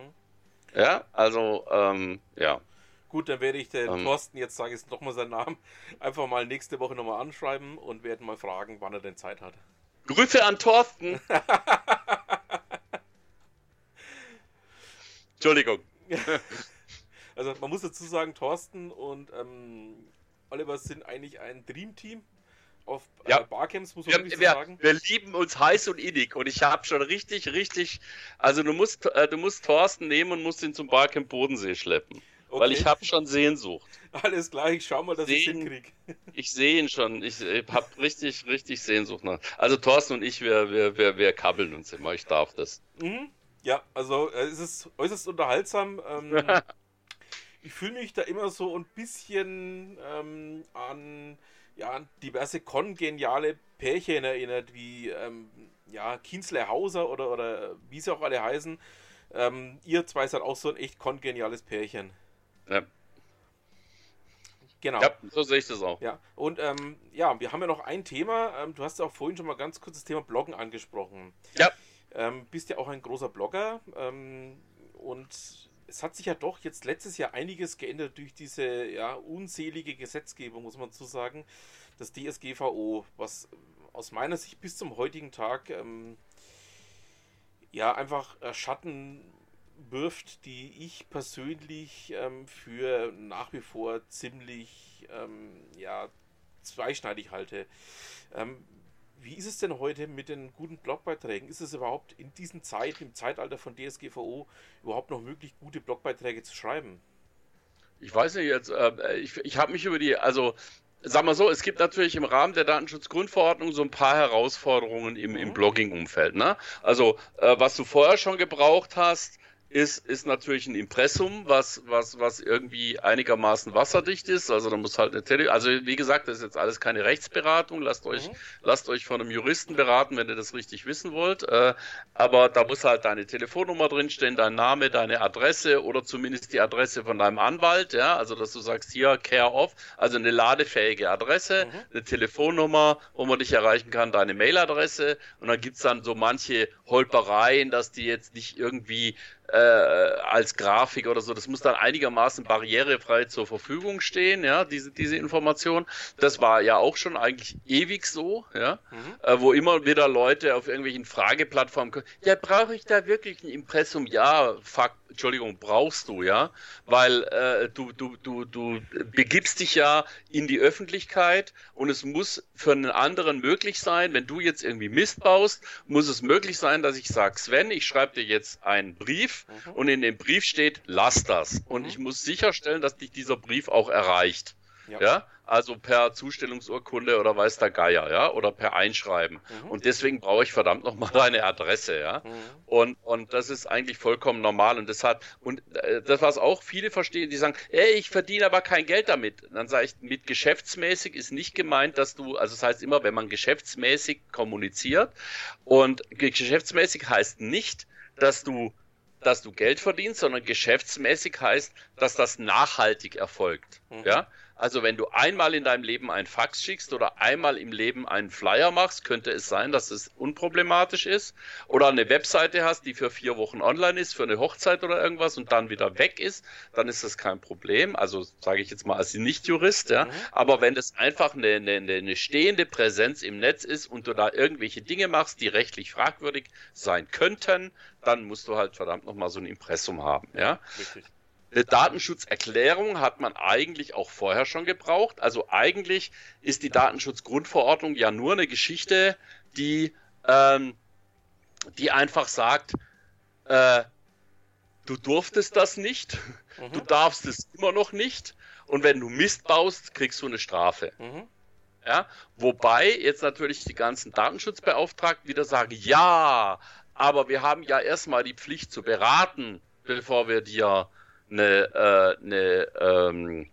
Ja, also, ähm, ja. Gut, dann werde ich den ähm, Thorsten, jetzt sage ich nochmal seinen Namen, einfach mal nächste Woche nochmal anschreiben und werde mal fragen, wann er denn Zeit hat. Grüße an Thorsten! Entschuldigung. Also man muss dazu sagen, Thorsten und ähm, Oliver sind eigentlich ein Dreamteam auf äh, ja. Barcamps, muss man wirklich so sagen. Wir lieben uns heiß und innig, und ich habe schon richtig, richtig, also du musst, äh, du musst Thorsten nehmen und musst ihn zum Barcamp Bodensee schleppen, okay. weil ich habe schon Sehnsucht. Alles klar, ich schau mal, dass ich ihn hinkriege. Ich sehe ihn schon, ich, ich habe richtig, richtig Sehnsucht nach. Also Thorsten und ich, wir, wir, wir, wir kabbeln uns immer, ich darf das. Mhm. Ja, also äh, es ist äußerst unterhaltsam, ähm, ich fühle mich da immer so ein bisschen ähm, an, ja, an diverse kongeniale Pärchen erinnert, wie ähm, ja, Kienzle-Hauser oder, oder wie sie auch alle heißen. Ähm, ihr zwei seid auch so ein echt kongeniales Pärchen. Ja. Genau. Ja, so sehe ich das auch. Ja, und ähm, ja, wir haben ja noch ein Thema. Ähm, du hast ja auch vorhin schon mal ganz kurz das Thema Bloggen angesprochen. Ja. Ähm, bist ja auch ein großer Blogger, ähm, und es hat sich ja doch jetzt letztes Jahr einiges geändert durch diese ja, unselige Gesetzgebung, muss man zu sagen, das D S G V O, was aus meiner Sicht bis zum heutigen Tag ähm, ja einfach Schatten wirft, die ich persönlich ähm, für nach wie vor ziemlich ähm, ja, zweischneidig halte. Ähm, Wie ist es denn heute mit den guten Blogbeiträgen? Ist es überhaupt in diesen Zeiten, im Zeitalter von D S G V O, überhaupt noch möglich, gute Blogbeiträge zu schreiben? Ich weiß nicht, jetzt, äh, ich, ich habe mich über die, also, sag mal so, es gibt natürlich im Rahmen der Datenschutzgrundverordnung so ein paar Herausforderungen im, mhm. im Blogging-Umfeld, ne? Also, äh, was du vorher schon gebraucht hast, Ist, ist natürlich ein Impressum, was, was, was irgendwie einigermaßen wasserdicht ist. Also da muss halt eine Tele- also wie gesagt, das ist jetzt alles keine Rechtsberatung. Lasst euch, mhm. lasst euch von einem Juristen beraten, wenn ihr das richtig wissen wollt. Äh, aber da muss halt deine Telefonnummer drinstehen, dein Name, deine Adresse oder zumindest die Adresse von deinem Anwalt. Ja, also dass du sagst, hier, care of, also eine ladefähige Adresse, mhm. eine Telefonnummer, wo man dich erreichen kann, deine Mailadresse. Und dann gibt's dann so manche Holpereien, dass die jetzt nicht irgendwie Äh, als Grafik oder so, das muss dann einigermaßen barrierefrei zur Verfügung stehen, ja, diese, diese Information. Das war ja auch schon eigentlich ewig so, ja, mhm. äh, wo immer wieder Leute auf irgendwelchen Frageplattformen kommen, ja, brauche ich da wirklich ein Impressum? Ja, fuck, Entschuldigung, brauchst du, ja, weil äh, du, du, du, du begibst dich ja in die Öffentlichkeit und es muss für einen anderen möglich sein, wenn du jetzt irgendwie Mist baust, muss es möglich sein, dass ich sage, Sven, ich schreibe dir jetzt einen Brief, mhm. und in dem Brief steht, lass das. Und mhm. ich muss sicherstellen, dass dich dieser Brief auch erreicht. Ja. Ja? Also per Zustellungsurkunde oder weiß der Geier, ja, oder per Einschreiben. Mhm. Und deswegen brauche ich verdammt nochmal eine Adresse, ja. Mhm. Und, und das ist eigentlich vollkommen normal. Und das hat, und das, was auch viele verstehen, die sagen, ey, ich verdiene aber kein Geld damit. Und dann sage ich, mit geschäftsmäßig ist nicht gemeint, dass du, also das heißt immer, wenn man geschäftsmäßig kommuniziert, und geschäftsmäßig heißt nicht, dass du dass du Geld verdienst, sondern geschäftsmäßig heißt, dass das nachhaltig erfolgt. Mhm. Ja? Also wenn du einmal in deinem Leben einen Fax schickst oder einmal im Leben einen Flyer machst, könnte es sein, dass es unproblematisch ist, oder eine Webseite hast, die für vier Wochen online ist, für eine Hochzeit oder irgendwas und dann wieder weg ist, dann ist das kein Problem. Also sage ich jetzt mal als Nicht-Jurist, ja. Mhm. Aber wenn das einfach eine, eine, eine stehende Präsenz im Netz ist und du da irgendwelche Dinge machst, die rechtlich fragwürdig sein könnten, dann musst du halt verdammt nochmal so ein Impressum haben, ja. Richtig. Eine Datenschutzerklärung hat man eigentlich auch vorher schon gebraucht. Also eigentlich ist die Datenschutzgrundverordnung ja nur eine Geschichte, die, ähm, die einfach sagt, äh, du durftest das nicht, mhm. du darfst es immer noch nicht und wenn du Mist baust, kriegst du eine Strafe. Mhm. Ja? Wobei jetzt natürlich die ganzen Datenschutzbeauftragten wieder sagen, ja, aber wir haben ja erstmal die Pflicht zu beraten, bevor wir dir eine, äh, eine, ähm,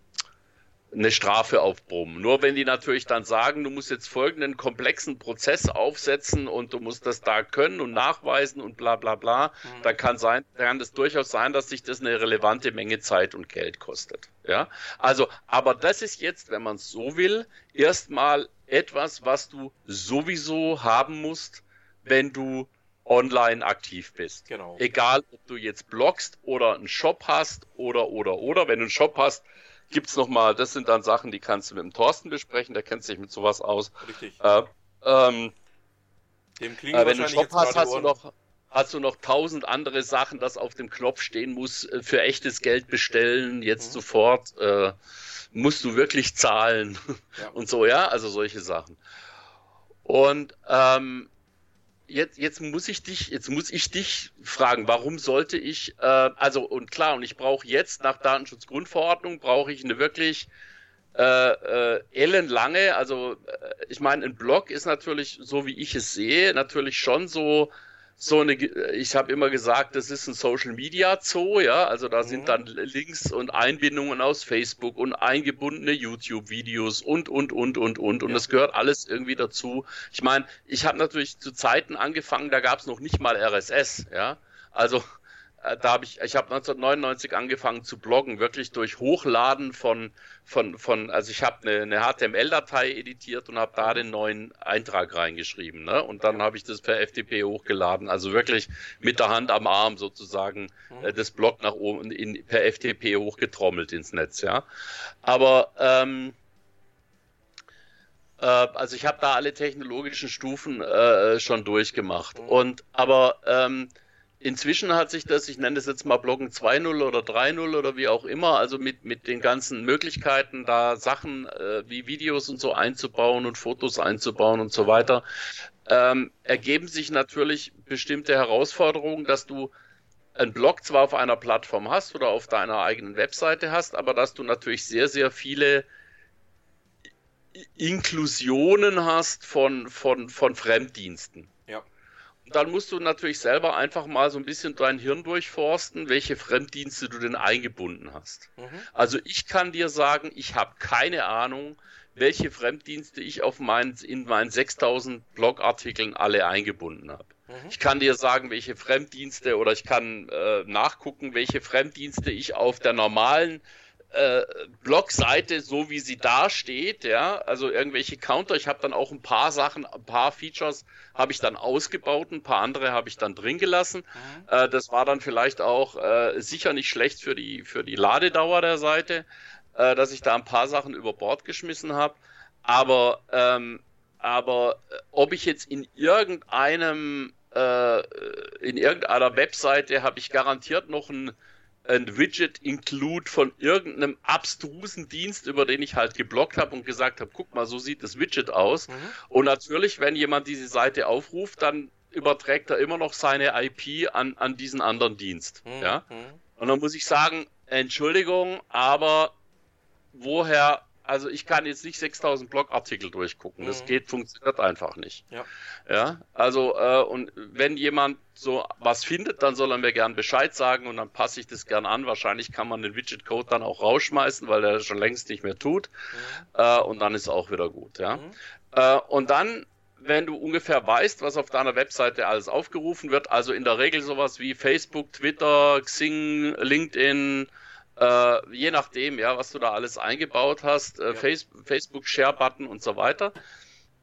eine Strafe aufbrummen. Nur wenn die natürlich dann sagen, du musst jetzt folgenden komplexen Prozess aufsetzen und du musst das da können und nachweisen und bla bla bla, mhm. dann kann sein, kann das durchaus sein, dass sich das eine relevante Menge Zeit und Geld kostet. Ja, also, aber das ist jetzt, wenn man es so will, erstmal etwas, was du sowieso haben musst, wenn du online aktiv bist. Genau. Egal, ob du jetzt bloggst oder einen Shop hast oder, oder, oder. Wenn du einen Shop hast, gibt's nochmal, das sind dann Sachen, die kannst du mit dem Thorsten besprechen, der kennt sich mit sowas aus. Richtig. Äh, ähm, dem klingen äh, wenn du einen Shop hast, hast du noch, hast du noch tausend andere Sachen, das auf dem Knopf stehen muss, für echtes Geld bestellen, jetzt mhm. sofort, äh, musst du wirklich zahlen ja. und so, ja, also solche Sachen. Und, ähm, Jetzt, jetzt muss ich dich, jetzt muss ich dich fragen, warum sollte ich, äh, also und klar, und ich brauche jetzt nach Datenschutzgrundverordnung brauche ich eine wirklich äh, äh, ellenlange, also äh, ich meine, ein Blog ist natürlich, so wie ich es sehe, natürlich schon so so eine, ich habe immer gesagt, das ist ein Social Media Zoo, ja, also da mhm. sind dann Links und Einbindungen aus Facebook und eingebundene YouTube-Videos und, und, und, und, und, und ja. das gehört alles irgendwie dazu. Ich meine, ich habe natürlich zu Zeiten angefangen, da gab es noch nicht mal R S S, ja, also äh, da habe ich, ich habe neunzehnhundertneunundneunzig angefangen zu bloggen, wirklich durch Hochladen von, von, von also ich habe eine, eine H T M L-Datei editiert und habe da den neuen Eintrag reingeschrieben, ne? Und dann habe ich das per F T P hochgeladen, also wirklich mit der Hand am Arm sozusagen äh, das Blog nach oben in, per F T P hochgetrommelt ins Netz, ja. Aber ähm, äh, also ich habe da alle technologischen Stufen äh, schon durchgemacht. Und aber ähm, inzwischen hat sich das, ich nenne das jetzt mal Bloggen zwei Punkt null oder drei Punkt null oder wie auch immer, also mit, mit den ganzen Möglichkeiten, da Sachen äh, wie Videos und so einzubauen und Fotos einzubauen und so weiter, ähm, ergeben sich natürlich bestimmte Herausforderungen, dass du einen Blog zwar auf einer Plattform hast oder auf deiner eigenen Webseite hast, aber dass du natürlich sehr, sehr viele Inklusionen hast von, von, von Fremddiensten. Dann musst du natürlich selber einfach mal so ein bisschen dein Hirn durchforsten, welche Fremddienste du denn eingebunden hast. Mhm. Also ich kann dir sagen, ich habe keine Ahnung, welche Fremddienste ich auf meinen, in meinen sechstausend Blogartikeln alle eingebunden habe. Mhm. Ich kann dir sagen, welche Fremddienste oder ich kann äh, nachgucken, welche Fremddienste ich auf der normalen Äh, Blogseite, so wie sie da steht, ja, also irgendwelche Counter, ich habe dann auch ein paar Sachen, ein paar Features habe ich dann ausgebaut, ein paar andere habe ich dann drin gelassen, mhm. äh, das war dann vielleicht auch äh, sicher nicht schlecht für die, für die Ladedauer der Seite, äh, dass ich da ein paar Sachen über Bord geschmissen habe, aber, ähm, aber ob ich jetzt in irgendeinem, äh, in irgendeiner Webseite habe ich garantiert noch ein ein Widget-Include von irgendeinem abstrusen Dienst, über den ich halt gebloggt habe und gesagt habe, guck mal, so sieht das Widget aus. Mhm. Und natürlich, wenn jemand diese Seite aufruft, dann überträgt er immer noch seine I P an, an diesen anderen Dienst. Mhm. Ja? Und dann muss ich sagen, Entschuldigung, aber woher Also ich kann jetzt nicht sechstausend Blogartikel durchgucken. Das geht, funktioniert einfach nicht. Ja. Ja, also äh, und wenn jemand so was findet, dann soll er mir gern Bescheid sagen und dann passe ich das gern an. Wahrscheinlich kann man den Widget-Code dann auch rausschmeißen, weil der schon längst nicht mehr tut. Mhm. Äh, und dann ist auch wieder gut. Ja. Mhm. Äh, und dann, wenn du ungefähr weißt, was auf deiner Webseite alles aufgerufen wird, also in der Regel sowas wie Facebook, Twitter, Xing, LinkedIn, Äh, je nachdem, ja, was du da alles eingebaut hast, äh, ja. Face- Facebook-Share-Button und so weiter.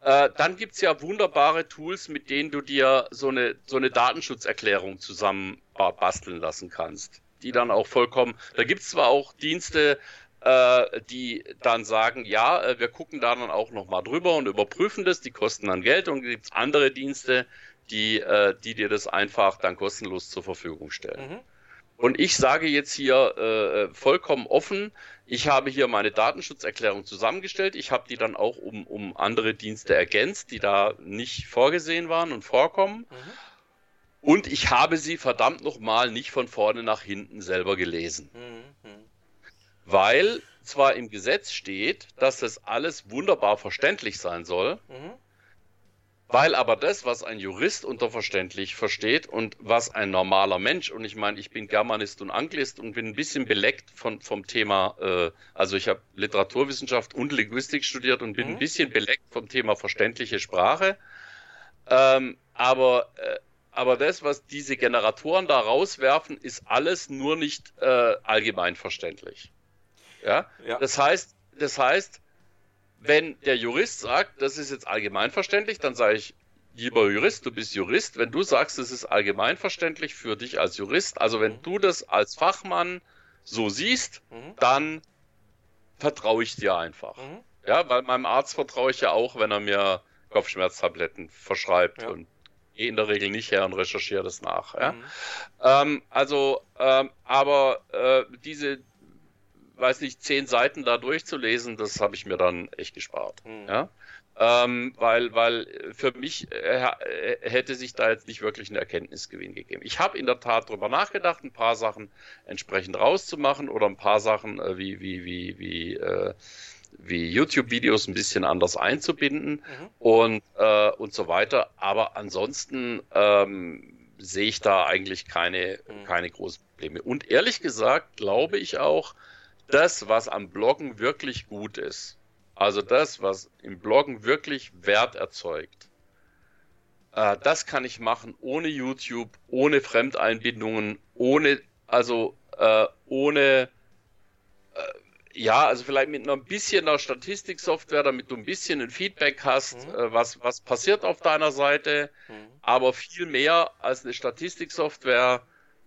Äh, dann gibt es ja wunderbare Tools, mit denen du dir so eine, so eine Datenschutzerklärung zusammen basteln lassen kannst, die dann auch vollkommen, da gibt es zwar auch Dienste, äh, die dann sagen, ja, wir gucken da dann auch nochmal drüber und überprüfen das, die kosten dann Geld, und gibt es andere Dienste, die, äh, die dir das einfach dann kostenlos zur Verfügung stellen. Mhm. Und ich sage jetzt hier äh, vollkommen offen, ich habe hier meine Datenschutzerklärung zusammengestellt. Ich habe die dann auch um, um andere Dienste ergänzt, die da nicht vorgesehen waren und vorkommen. Mhm. Und ich habe sie verdammt nochmal nicht von vorne nach hinten selber gelesen. Mhm. Weil zwar im Gesetz steht, dass das alles wunderbar verständlich sein soll, mhm. Weil aber das, was ein Jurist unter verständlich versteht und was ein normaler Mensch, und ich meine, ich bin Germanist und Anglist und bin ein bisschen beleckt von, vom Thema, äh, also ich habe Literaturwissenschaft und Linguistik studiert und bin mhm. ein bisschen beleckt vom Thema verständliche Sprache, ähm, aber, äh, aber das, was diese Generatoren da rauswerfen, ist alles nur nicht äh, allgemein verständlich. Ja? Ja. Das heißt, das heißt, wenn der Jurist sagt, das ist jetzt allgemeinverständlich, dann sage ich, lieber Jurist, du bist Jurist. Wenn du sagst, es ist allgemeinverständlich für dich als Jurist, also wenn mhm. du das als Fachmann so siehst, mhm. dann vertraue ich dir einfach. Mhm. Ja, weil meinem Arzt vertraue ich ja auch, wenn er mir Kopfschmerztabletten verschreibt, ja. und gehe in der Regel nicht her und recherchiere das nach. Ja? Mhm. Ähm, also, ähm, aber äh, diese weiß nicht, zehn Seiten da durchzulesen, das habe ich mir dann echt gespart. Mhm. Ja? Ähm, weil, weil für mich äh, hätte sich da jetzt nicht wirklich ein Erkenntnisgewinn gegeben. Ich habe in der Tat drüber nachgedacht, ein paar Sachen entsprechend rauszumachen oder ein paar Sachen äh, wie, wie, wie, wie, äh, wie YouTube-Videos ein bisschen anders einzubinden, mhm. und, äh, und so weiter. Aber ansonsten ähm, sehe ich da eigentlich keine, mhm. keine großen Probleme. Und ehrlich gesagt glaube ich auch, das, was am Bloggen wirklich gut ist, also das, was im Bloggen wirklich Wert erzeugt, äh, das kann ich machen ohne YouTube, ohne Fremdeinbindungen, ohne, also äh, ohne, äh, ja, also vielleicht mit ein bisschen einer Statistiksoftware, damit du ein bisschen ein Feedback hast, mhm. äh, was, was passiert auf deiner Seite, mhm. aber viel mehr als eine Statistiksoftware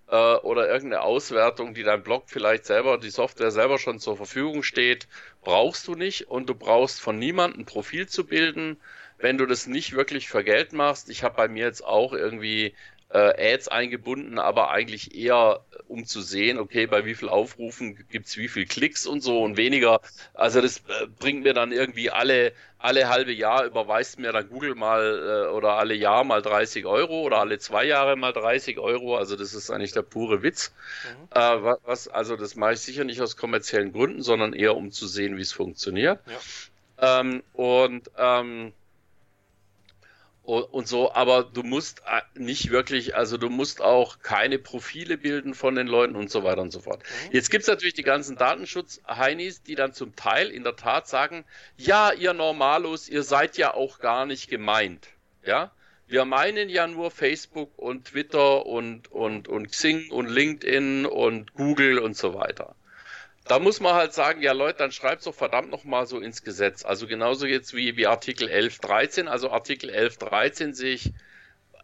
oder irgendeine Auswertung, die dein Blog vielleicht selber, die Software selber schon zur Verfügung steht, brauchst du nicht, und du brauchst von niemandem ein Profil zu bilden, wenn du das nicht wirklich für Geld machst. Ich habe bei mir jetzt auch irgendwie äh, Ads eingebunden, aber eigentlich eher, um zu sehen, okay, bei wie viel Aufrufen gibt's wie viel Klicks und so, und weniger. Also das äh, bringt mir dann irgendwie alle alle halbe Jahr überweist mir dann Google mal äh, oder alle Jahr mal dreißig Euro oder alle zwei Jahre mal dreißig Euro. Also das ist eigentlich der pure Witz. Mhm. Äh, was, also das mache ich sicher nicht aus kommerziellen Gründen, sondern eher um zu sehen, wie es funktioniert. Ja. Ähm, und ähm, und so, aber du musst nicht wirklich, also du musst auch keine Profile bilden von den Leuten und so weiter und so fort. Jetzt gibt's natürlich die ganzen Datenschutz-Heinis, die dann zum Teil in der Tat sagen, ja, ihr Normalos, ihr seid ja auch gar nicht gemeint, ja. Wir meinen ja nur Facebook und Twitter und, und, und Xing und LinkedIn und Google und so weiter. Da muss man halt sagen, ja Leute, dann schreibt's doch verdammt nochmal so ins Gesetz. Also genauso jetzt wie, wie Artikel elf dreizehn. Also Artikel elf dreizehn sehe ich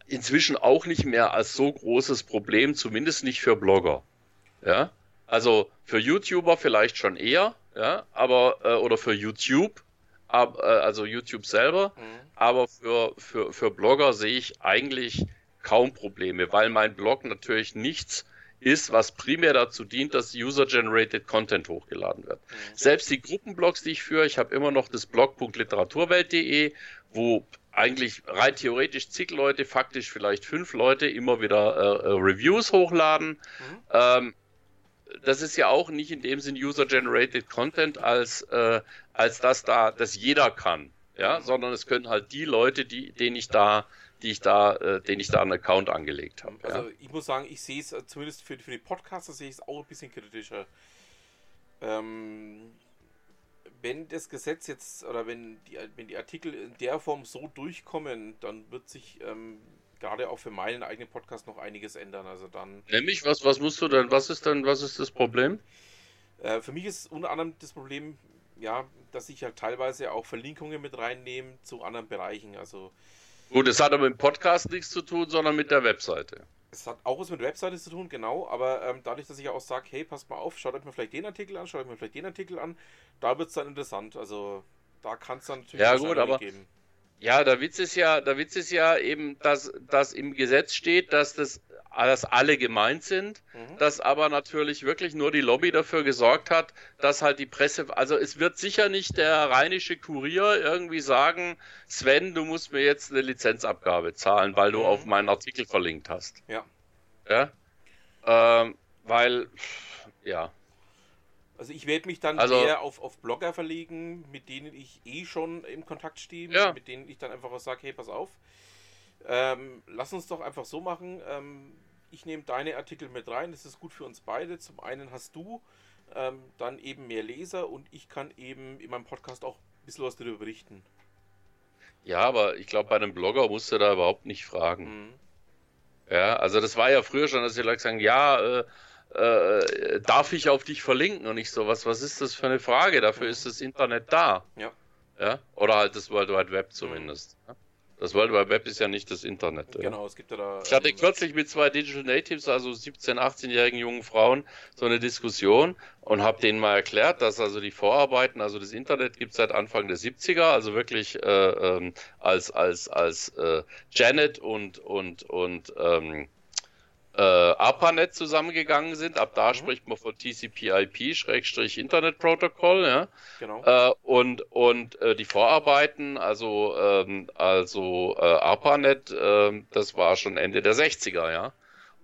inzwischen auch nicht mehr als so großes Problem, zumindest nicht für Blogger. Ja, also für YouTuber vielleicht schon eher, ja, aber äh, oder für YouTube, ab, äh, also YouTube selber. Mhm. Aber für, für, für Blogger sehe ich eigentlich kaum Probleme, weil mein Blog natürlich nichts ist, was primär dazu dient, dass User-Generated Content hochgeladen wird. Mhm. Selbst die Gruppenblogs, die ich führe, ich habe immer noch das blog punkt literaturwelt punkt de, wo eigentlich rein theoretisch zig Leute, faktisch vielleicht fünf Leute immer wieder äh, Reviews hochladen. Mhm. Ähm, das ist ja auch nicht in dem Sinn User-Generated Content, als, äh, als das da, das jeder kann, ja, sondern es können halt die Leute, die, denen ich da, die ich da, äh, denen ich da einen Account angelegt habe. Ja. Also ich muss sagen, ich sehe es, zumindest für, für die Podcaster sehe ich es auch ein bisschen kritischer. Ähm, wenn das Gesetz jetzt, oder wenn die, wenn die Artikel in der Form so durchkommen, dann wird sich ähm, gerade auch für meinen eigenen Podcast noch einiges ändern. Also dann. Nämlich, was, was musst du denn, was ist denn, was ist das Problem? Äh, für mich ist unter anderem das Problem, ja, dass ich ja halt teilweise auch Verlinkungen mit reinnehme zu anderen Bereichen. Also gut, das hat aber mit dem Podcast nichts zu tun, sondern mit der Webseite. Es hat auch was mit Webseite zu tun, genau, aber ähm, dadurch, dass ich auch sage, hey, passt mal auf, schaut euch mal vielleicht den Artikel an, schaut euch mal vielleicht den Artikel an, da wird es dann interessant, also da kann es dann natürlich ja, gut, aber geben. Ja, der Witz ist ja, der Witz ist ja eben, dass, dass im Gesetz steht, dass das dass alle gemeint sind, mhm. dass aber natürlich wirklich nur die Lobby dafür gesorgt hat, dass halt die Presse, also es wird sicher nicht der rheinische Kurier irgendwie sagen, Sven, du musst mir jetzt eine Lizenzabgabe zahlen, weil du mhm. auf meinen Artikel verlinkt hast. Ja. Ja? Ähm, weil, ja. Also ich werde mich dann also, eher auf, auf Blogger verlegen, mit denen ich eh schon im Kontakt stehe, ja. mit denen ich dann einfach auch sage, hey, pass auf, Ähm, lass uns doch einfach so machen, ähm, ich nehme deine Artikel mit rein, das ist gut für uns beide, zum einen hast du ähm, dann eben mehr Leser und ich kann eben in meinem Podcast auch ein bisschen was darüber berichten. Ja, aber ich glaube, bei einem Blogger musst du da überhaupt nicht fragen. Mhm. Ja, also das war ja früher schon, dass die Leute sagen, ja, äh, äh, darf ich auf dich verlinken und nicht so, was, was ist das für eine Frage, dafür mhm. ist das Internet da. Ja. Ja? Oder halt das World Wide Web zumindest. Mhm. Ja? Das World Wide Web ist ja nicht das Internet. Genau, ja. es gibt ja da... Ich hatte ähm, kürzlich mit zwei Digital Natives, also siebzehn-, achtzehnjährigen jungen Frauen, so eine Diskussion und habe denen mal erklärt, dass also die Vorarbeiten, also das Internet gibt es seit Anfang der siebziger, also wirklich äh, ähm, als als als äh, Janet und und und ähm, äh, ARPANET zusammengegangen sind. Ab da mhm. spricht man von T C P I P Internet Protocol, ja. Genau. Äh, und und äh, die Vorarbeiten, also ähm, also äh, ARPANET, äh, das war schon Ende der sechziger, ja.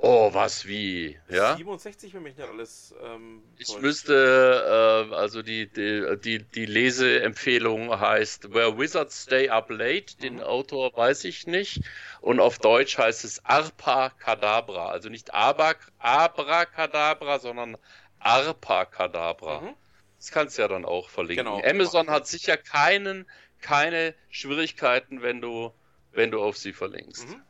Oh, was wie, ja? siebenundsechzig, wenn mich nicht alles. Ähm, ich müsste, äh, also die, die die die Leseempfehlung heißt Where Wizards Stay Up Late, den mhm. Autor weiß ich nicht, und auf Deutsch heißt es Arpacadabra, also nicht Abac, Abracadabra, sondern Arpacadabra. Mhm. Das kannst du ja dann auch verlinken. Genau. Amazon hat sicher keinen keine Schwierigkeiten, wenn du wenn du auf sie verlinkst. Mhm.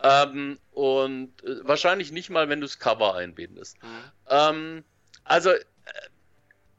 Ähm, und äh, wahrscheinlich nicht mal, wenn du das Cover einbindest. Mhm. Ähm, also, äh,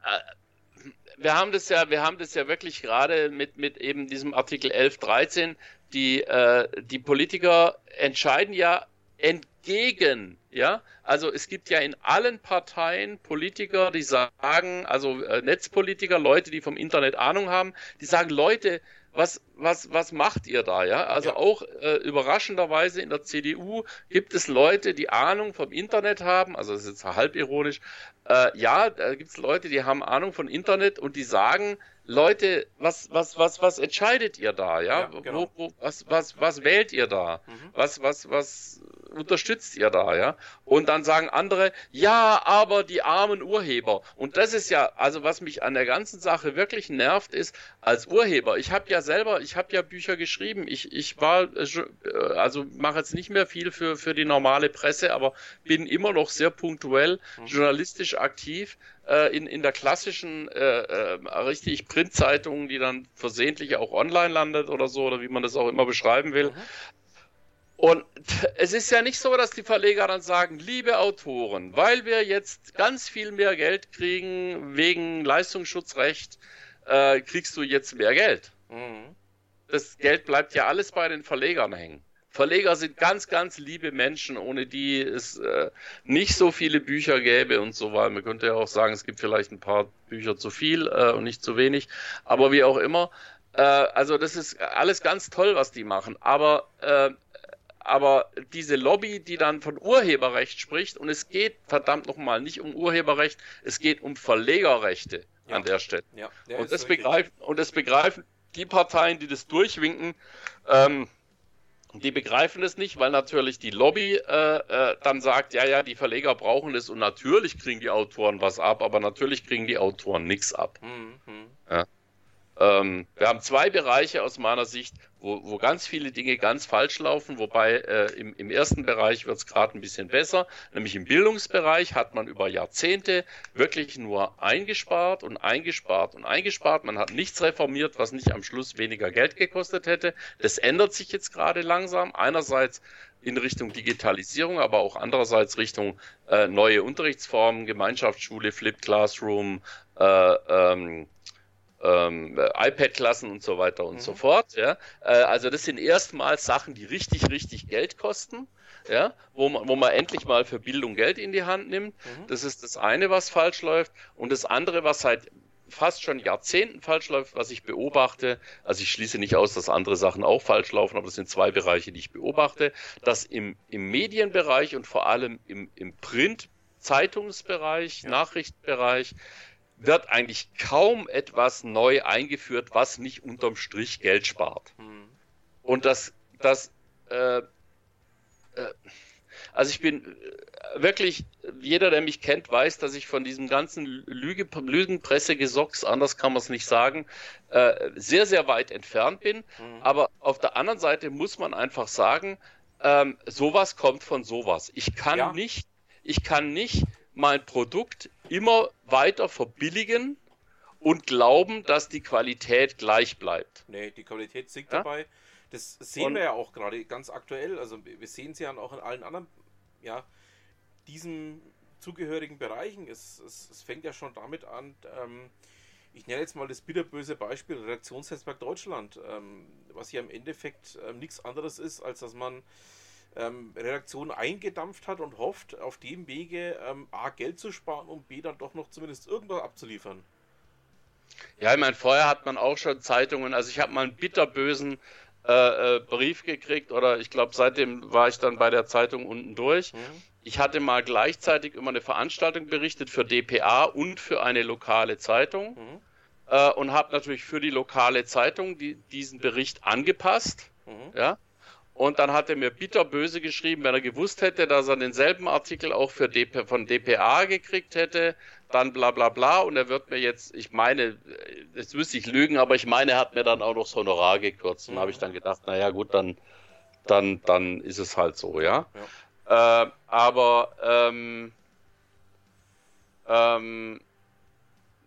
äh, wir haben das ja, wir haben das ja wirklich gerade mit, mit eben diesem Artikel elf, dreizehn, die, äh, die Politiker entscheiden ja entgegen, ja, also es gibt ja in allen Parteien Politiker, die sagen, also äh, Netzpolitiker, Leute, die vom Internet Ahnung haben, die sagen, Leute, Was, was, was macht ihr da, ja? Also ja. auch äh, überraschenderweise in der C D U gibt es Leute, die Ahnung vom Internet haben, also das ist jetzt halb ironisch, äh, ja, da gibt es Leute, die haben Ahnung von Internet und die sagen, Leute, was, was, was, was entscheidet ihr da, ja? ja genau. wo, wo, was, was, was wählt ihr da? Mhm. Was, was, was unterstützt ihr da, ja? Und dann sagen andere, ja, aber die armen Urheber. Und das ist ja, also was mich an der ganzen Sache wirklich nervt, ist, als Urheber, ich habe ja selber, ich habe ja Bücher geschrieben, ich, ich war, also mache jetzt nicht mehr viel für, für die normale Presse, aber bin immer noch sehr punktuell mhm. journalistisch aktiv, In, in der klassischen, äh, äh, richtig Printzeitungen, die dann versehentlich auch online landet oder so, oder wie man das auch immer beschreiben will. Mhm. Und es ist ja nicht so, dass die Verleger dann sagen, liebe Autoren, weil wir jetzt ganz viel mehr Geld kriegen wegen Leistungsschutzrecht, äh, kriegst du jetzt mehr Geld. Mhm. Das Geld bleibt ja alles bei den Verlegern hängen. Verleger sind ganz, ganz liebe Menschen, ohne die es äh, nicht so viele Bücher gäbe und so weiter. Man könnte ja auch sagen, es gibt vielleicht ein paar Bücher zu viel äh, und nicht zu wenig, aber wie auch immer. Äh, also das ist alles ganz toll, was die machen, aber, äh, aber diese Lobby, die dann von Urheberrecht spricht, und es geht verdammt nochmal nicht um Urheberrecht, es geht um Verlegerrechte ja. an der Stelle. Ja, der und, das begreifen, und das begreifen die Parteien, die das durchwinken, ähm, Die begreifen es nicht, weil natürlich die Lobby äh, äh, dann sagt, ja, ja, die Verleger brauchen es und natürlich kriegen die Autoren was ab, aber natürlich kriegen die Autoren nichts ab. Mhm. Ja. Ähm, wir haben zwei Bereiche aus meiner Sicht, wo, wo ganz viele Dinge ganz falsch laufen, wobei äh, im, im ersten Bereich wird es gerade ein bisschen besser, nämlich im Bildungsbereich hat man über Jahrzehnte wirklich nur eingespart und eingespart und eingespart. Man hat nichts reformiert, was nicht am Schluss weniger Geld gekostet hätte. Das ändert sich jetzt gerade langsam, einerseits in Richtung Digitalisierung, aber auch andererseits Richtung äh, neue Unterrichtsformen, Gemeinschaftsschule, Flip Classroom, äh, ähm, Ähm, iPad-Klassen und so weiter und mhm. so fort. Ja? Äh, also das sind erstmals Sachen, die richtig, richtig Geld kosten, ja? wo, man, wo man endlich mal für Bildung Geld in die Hand nimmt. Mhm. Das ist das eine, was falsch läuft. Und das andere, was seit fast schon Jahrzehnten falsch läuft, was ich beobachte, also ich schließe nicht aus, dass andere Sachen auch falsch laufen, aber das sind zwei Bereiche, die ich beobachte, dass im, im Medienbereich und vor allem im, im Print-Zeitungsbereich, ja. Nachrichtenbereich, wird eigentlich kaum etwas neu eingeführt, was nicht unterm Strich Geld spart. Hm. Und das, das, äh, äh, also ich bin wirklich, jeder, der mich kennt, weiß, dass ich von diesem ganzen Lüge, Lügenpresse-Gesocks, anders kann man es nicht sagen, äh, sehr, sehr weit entfernt bin. Hm. Aber auf der anderen Seite muss man einfach sagen, ähm, sowas kommt von sowas. Ich kann ja. nicht, ich kann nicht mein Produkt immer weiter verbilligen und glauben, dass die Qualität gleich bleibt. Nee, die Qualität sinkt ja? dabei. Das sehen und wir ja auch gerade ganz aktuell. Also wir sehen es ja auch in allen anderen, ja, diesen zugehörigen Bereichen. Es, es, es fängt ja schon damit an, ähm, ich nenne jetzt mal das bitterböse Beispiel Redaktionsnetzwerk Deutschland, ähm, was ja im Endeffekt ähm, nichts anderes ist, als dass man Ähm, Redaktion eingedampft hat und hofft, auf dem Wege ähm, A, Geld zu sparen und B, dann doch noch zumindest irgendwas abzuliefern. Ja, ich meine, vorher hat man auch schon Zeitungen, also ich habe mal einen bitterbösen äh, äh, Brief gekriegt oder ich glaube, seitdem war ich dann bei der Zeitung unten durch. Mhm. Ich hatte mal gleichzeitig immer eine Veranstaltung berichtet für D P A und für eine lokale Zeitung mhm. äh, und habe natürlich für die lokale Zeitung die, diesen Bericht angepasst, mhm. ja. Und dann hat er mir bitterböse geschrieben, wenn er gewusst hätte, dass er denselben Artikel auch für D P, von D P A gekriegt hätte, dann bla bla bla. Und er wird mir jetzt, ich meine, jetzt müsste ich lügen, aber ich meine, er hat mir dann auch noch das Honorar gekürzt. Und da habe ich dann gedacht, naja gut, dann, dann, dann ist es halt so, ja. ja. Äh, aber, ähm, ähm,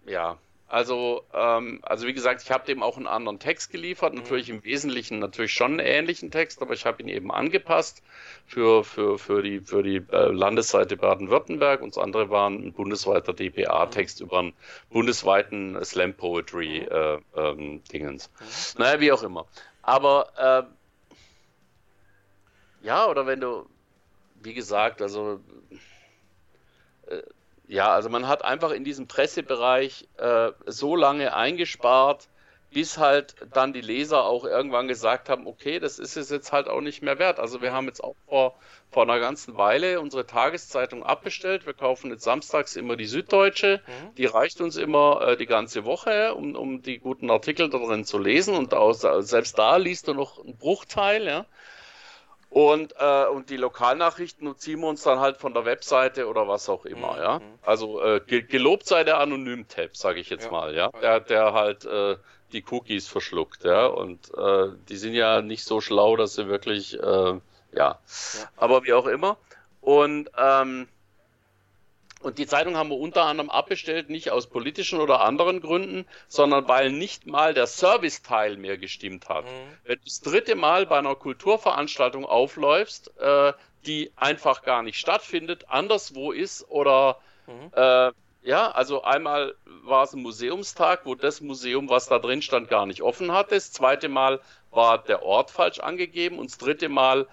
ja. Also, ähm, also wie gesagt, ich habe dem auch einen anderen Text geliefert, natürlich im Wesentlichen natürlich schon einen ähnlichen Text, aber ich habe ihn eben angepasst für, für, für die, für die äh, Landesseite Baden-Württemberg und das andere war ein bundesweiter D P A-Text über einen bundesweiten Slam-Poetry-Dingens. Äh, ähm, naja, wie auch immer. Aber, äh, ja, oder wenn du, wie gesagt, also... Äh, Ja, also man hat einfach in diesem Pressebereich äh, so lange eingespart, bis halt dann die Leser auch irgendwann gesagt haben, okay, das ist es jetzt halt auch nicht mehr wert. Also wir haben jetzt auch vor, vor einer ganzen Weile unsere Tageszeitung abbestellt. Wir kaufen jetzt samstags immer die Süddeutsche. Mhm. Die reicht uns immer äh, die ganze Woche, um, um die guten Artikel darin zu lesen. Und aus, selbst da liest du noch einen Bruchteil, ja. Und, äh, und die Lokalnachrichten ziehen wir uns dann halt von der Webseite oder was auch immer, ja. Also äh, ge- gelobt sei der Anonym-Tab, sage ich jetzt ja. mal, ja. Der, der halt äh, die Cookies verschluckt, ja. Und äh, die sind ja nicht so schlau, dass sie wirklich, äh, ja. ja. Aber wie auch immer. Und, ähm, und die Zeitung haben wir unter anderem abbestellt, nicht aus politischen oder anderen Gründen, sondern weil nicht mal der Serviceteil mehr gestimmt hat. Mhm. Wenn du das dritte Mal bei einer Kulturveranstaltung aufläufst, äh, die einfach gar nicht stattfindet, anderswo ist oder mhm. äh, ja, also einmal war es ein Museumstag, wo das Museum, was da drin stand, gar nicht offen hatte. Das zweite Mal war der Ort falsch angegeben und das dritte Mal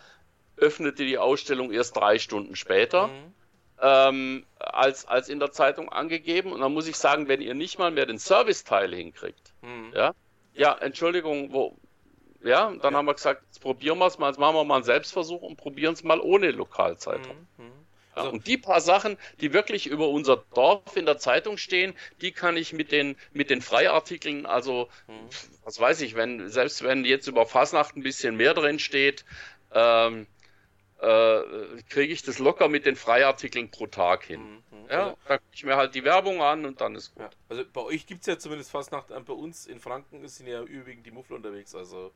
öffnete die Ausstellung erst drei Stunden später. Mhm. Ähm, als, als in der Zeitung angegeben. Und dann muss ich sagen, wenn ihr nicht mal mehr den Serviceteil hinkriegt, hm. ja, ja, Entschuldigung, wo, ja, dann ja. haben wir gesagt, jetzt probieren wir es mal, jetzt machen wir mal einen Selbstversuch und probieren es mal ohne Lokalzeitung. Hm. Hm. Also, ja, und die paar Sachen, die wirklich über unser Dorf in der Zeitung stehen, die kann ich mit den, mit den Freiartikeln, also, hm. was weiß ich, wenn, selbst wenn jetzt über Fasnacht ein bisschen mehr drin steht, ähm, äh, kriege ich das locker mit den Freiartikeln pro Tag hin. Mhm, ja, also, da gucke ich mir halt die Werbung an und dann ist gut. Ja, also bei euch gibt es ja zumindest Fastnacht, bei uns in Franken sind ja überwiegend die Muffel unterwegs, also...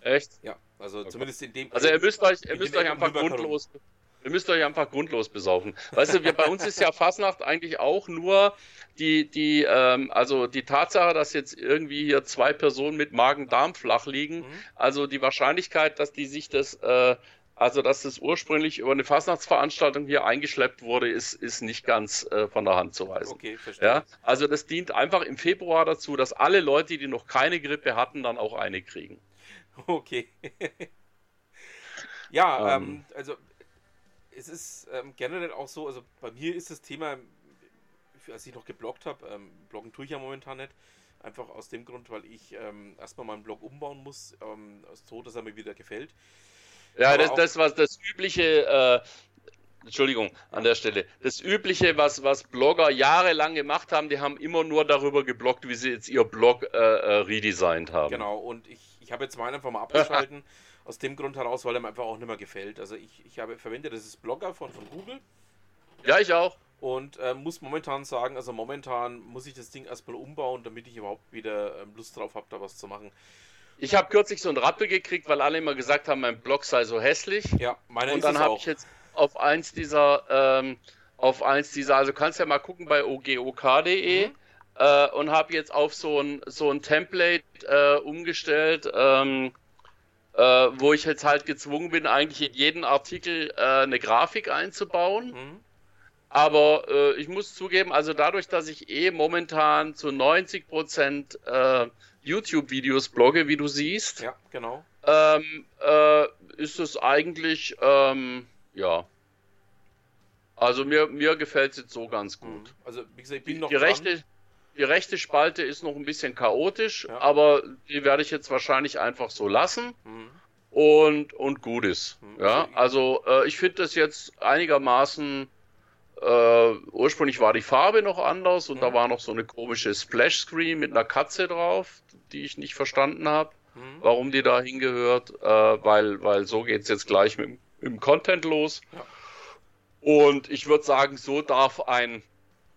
Echt? Ja, also okay. Zumindest in dem... Also ihr müsst euch, ihr müsst euch einfach grundlos... Herum. Ihr müsst euch einfach grundlos besaufen. Weißt du, wir, bei uns ist ja Fasnacht eigentlich auch nur die, die, ähm, also die Tatsache, dass jetzt irgendwie hier zwei Personen mit Magen-Darm flach liegen. Mhm. Also die Wahrscheinlichkeit, dass die sich das, äh, also dass das ursprünglich über eine Fasnachtsveranstaltung hier eingeschleppt wurde, ist, ist nicht ganz äh, von der Hand zu weisen. Okay, verstehe. Ja? Also das dient einfach im Februar dazu, dass alle Leute, die noch keine Grippe hatten, dann auch eine kriegen. Okay. Ja, ähm, also. Es ist ähm, generell auch so, also bei mir ist das Thema, als ich noch gebloggt habe, ähm, bloggen tue ich ja momentan nicht, einfach aus dem Grund, weil ich ähm, erstmal meinen Blog umbauen muss, ähm, so, dass er mir wieder gefällt. Ja, das, das war das übliche, äh, Entschuldigung, an der Stelle, das übliche, was, was Blogger jahrelang gemacht haben, die haben immer nur darüber gebloggt, wie sie jetzt ihr Blog äh, äh, redesigned haben. Genau, und ich, ich habe jetzt meinen einfach mal abgeschalten. Aus dem Grund heraus, weil er mir einfach auch nicht mehr gefällt. Also ich, ich habe verwendet, das ist Blogger von, von Google. Ja, ich auch. Und äh, muss momentan sagen, also momentan muss ich das Ding erstmal umbauen, damit ich überhaupt wieder ähm, Lust drauf habe, da was zu machen. Ich habe kürzlich so einen Rappel gekriegt, weil alle immer gesagt haben, mein Blog sei so hässlich. Ja, meiner ist es auch. Und dann habe ich jetzt auf eins dieser, ähm, auf eins dieser, also kannst ja mal gucken bei o g o k punkt d e mhm. äh, und habe jetzt auf so ein, so ein Template äh, umgestellt, ähm, Äh, wo ich jetzt halt gezwungen bin, eigentlich in jeden Artikel äh, eine Grafik einzubauen. Mhm. Aber äh, ich muss zugeben, also dadurch, dass ich eh momentan zu neunzig Prozent äh, YouTube-Videos blogge, wie du siehst, ja, genau. ähm, äh, ist es eigentlich, ähm, ja, also mir, mir gefällt es jetzt so ganz gut. Mhm. Also wie gesagt, ich bin die, noch die dran. Rechte, die rechte Spalte ist noch ein bisschen chaotisch, ja. Aber die werde ich jetzt wahrscheinlich einfach so lassen mhm. und, und gut ist. Mhm. Ja, also äh, ich finde das jetzt einigermaßen, äh, ursprünglich war die Farbe noch anders und mhm. da war noch so eine komische Splash-Screen mit einer Katze drauf, die ich nicht verstanden habe, mhm. warum die da hingehört, äh, weil, weil so geht es jetzt gleich mit, mit dem Content los. Ja. Und ich würde sagen, so darf ein,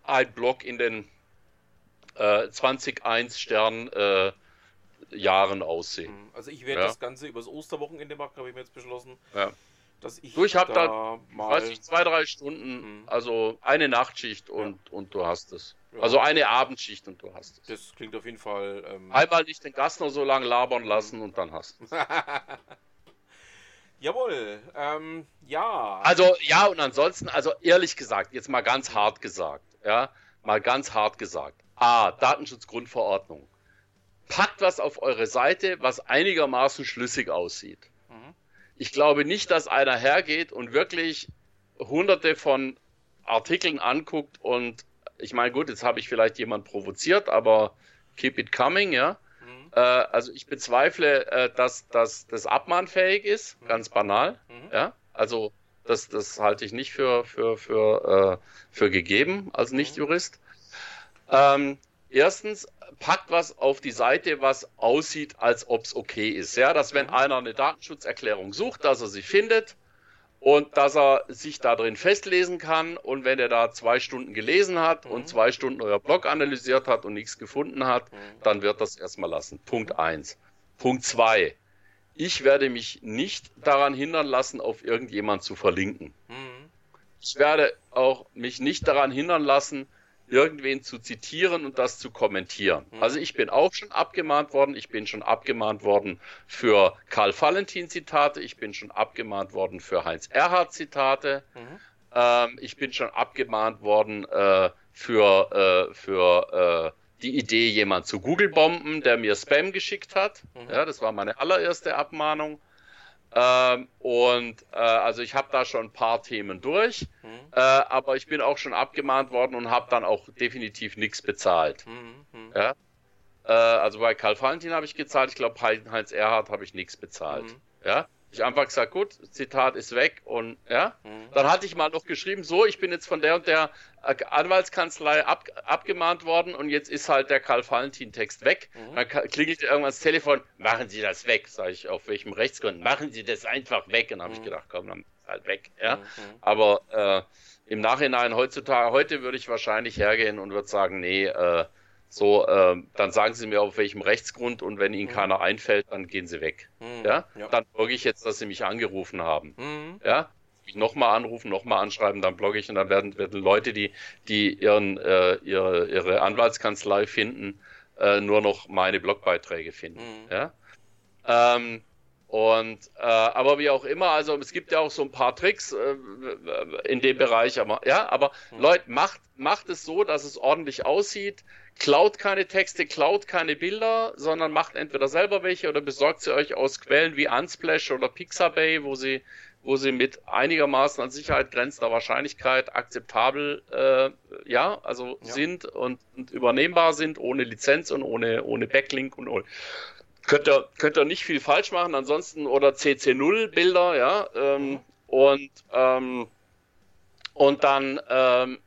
ein Blog in den zwanzig eins Stern äh, Jahren aussehen. Also ich werde ja. das Ganze übers Osterwochenende machen, habe ich mir jetzt beschlossen. Ja. Dass ich, ich habe da, da mal... weiß ich, zwei, drei Stunden, mhm. also eine Nachtschicht und, ja. und du hast es. Ja. Also eine Abendschicht und du hast es. Das klingt auf jeden Fall... Ähm... Einmal nicht den Gast noch so lange labern lassen und dann hast du es. Jawohl, ähm, ja. Also ja, und ansonsten, also ehrlich gesagt, jetzt mal ganz hart gesagt, ja, mal ganz hart gesagt. A. Datenschutzgrundverordnung. Packt was auf eure Seite, was einigermaßen schlüssig aussieht. Mhm. Ich glaube nicht, dass einer hergeht und wirklich hunderte von Artikeln anguckt und ich meine, gut, jetzt habe ich vielleicht jemand provoziert, aber keep it coming, ja. Mhm. Äh, also ich bezweifle, äh, dass, dass das abmahnfähig ist, mhm. ganz banal, mhm. ja. Also das, das halte ich nicht für, für, für, äh, für gegeben als Nicht-Jurist. Ähm, erstens, packt was auf die Seite, was aussieht, als ob es okay ist. Ja, dass wenn einer eine Datenschutzerklärung sucht, dass er sie findet und dass er sich da drin festlesen kann. Und wenn er da zwei Stunden gelesen hat mhm. und zwei Stunden euer Blog analysiert hat und nichts gefunden hat, mhm. dann wird das erstmal lassen. Punkt eins. Punkt zwei. Ich werde mich nicht daran hindern lassen, auf irgendjemand zu verlinken. Mhm. Ich werde auch mich nicht daran hindern lassen, irgendwen zu zitieren und das zu kommentieren. Mhm. Also ich bin auch schon abgemahnt worden, ich bin schon abgemahnt worden für Karl-Valentin-Zitate, ich bin schon abgemahnt worden für Heinz-Erhardt-Zitate, mhm. ähm, ich bin schon abgemahnt worden äh, für, äh, für äh, die Idee, jemand zu Google-bomben, der mir Spam geschickt hat. Mhm. Ja, das war meine allererste Abmahnung. Ähm, und äh, also ich habe da schon ein paar Themen durch, mhm. äh, aber ich bin auch schon abgemahnt worden und habe dann auch definitiv nichts bezahlt. Mhm. Ja? Äh, also bei Karl Valentin habe ich gezahlt, ich glaube Heinz Erhardt habe ich nichts bezahlt. Mhm. Ja? Ich einfach gesagt, gut, Zitat ist weg und ja, mhm. Dann hatte ich mal noch geschrieben, so, ich bin jetzt von der und der Anwaltskanzlei ab, abgemahnt worden und jetzt ist halt der Karl-Valentin-Text weg. Mhm. Dann klingelt irgendwann das Telefon, machen Sie das weg, sage ich, auf welchem Rechtsgrund, machen Sie das einfach weg. Und dann habe mhm. ich gedacht, komm, dann ist halt weg. Ja? Mhm. Aber äh, im Nachhinein heutzutage, heute würde ich wahrscheinlich hergehen und würde sagen, nee, äh, so, äh, dann sagen Sie mir, auf welchem Rechtsgrund, und wenn Ihnen mhm. keiner einfällt, dann gehen Sie weg. Mhm. Ja? Ja. Dann blogge ich jetzt, dass Sie mich angerufen haben. Mhm. Ja? Mich nochmal anrufen, nochmal anschreiben, dann blogge ich, und dann werden, werden Leute, die, die ihren, äh, ihre, ihre Anwaltskanzlei finden, äh, nur noch meine Blogbeiträge finden. Mhm. Ja? Ähm, und, äh, aber wie auch immer, also es gibt ja auch so ein paar Tricks äh, in dem Bereich, aber, ja, aber mhm. Leute, macht, macht es so, dass es ordentlich aussieht. Klaut keine Texte, klaut keine Bilder, sondern macht entweder selber welche oder besorgt sie euch aus Quellen wie Unsplash oder Pixabay, wo sie, wo sie mit einigermaßen an Sicherheit grenzender Wahrscheinlichkeit akzeptabel, äh, ja, also ja. sind und, und übernehmbar sind, ohne Lizenz und ohne, ohne Backlink und ohne. Könnt ihr, könnt ihr nicht viel falsch machen, ansonsten, oder C C null Bilder, ja, ähm, mhm. und, ähm, und dann, ähm,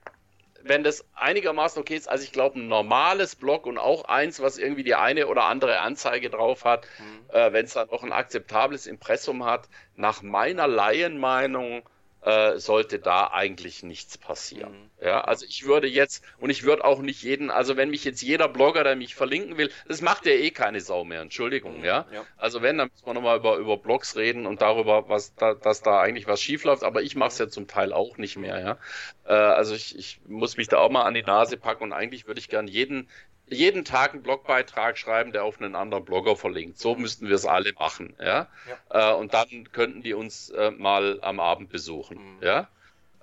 wenn das einigermaßen okay ist, also ich glaube, ein normales Blog und auch eins, was irgendwie die eine oder andere Anzeige drauf hat, mhm. äh, wenn es dann auch ein akzeptables Impressum hat, nach meiner Laienmeinung äh, sollte da eigentlich nichts passieren. Mhm. Ja, also ich würde jetzt, und ich würde auch nicht jeden, also wenn mich jetzt jeder Blogger, der mich verlinken will, das macht ja eh keine Sau mehr, Entschuldigung, mhm. ja? ja. Also wenn, dann müssen wir nochmal über, über Blogs reden und darüber, was da, dass da eigentlich was schiefläuft, aber ich mache es ja zum Teil auch nicht mehr, ja. Also ich, ich muss mich da auch mal an die Nase packen, und eigentlich würde ich gern jeden, jeden Tag einen Blogbeitrag schreiben, der auf einen anderen Blogger verlinkt. So müssten wir es alle machen, ja. ja. Äh, und dann könnten die uns äh, mal am Abend besuchen, mhm. ja.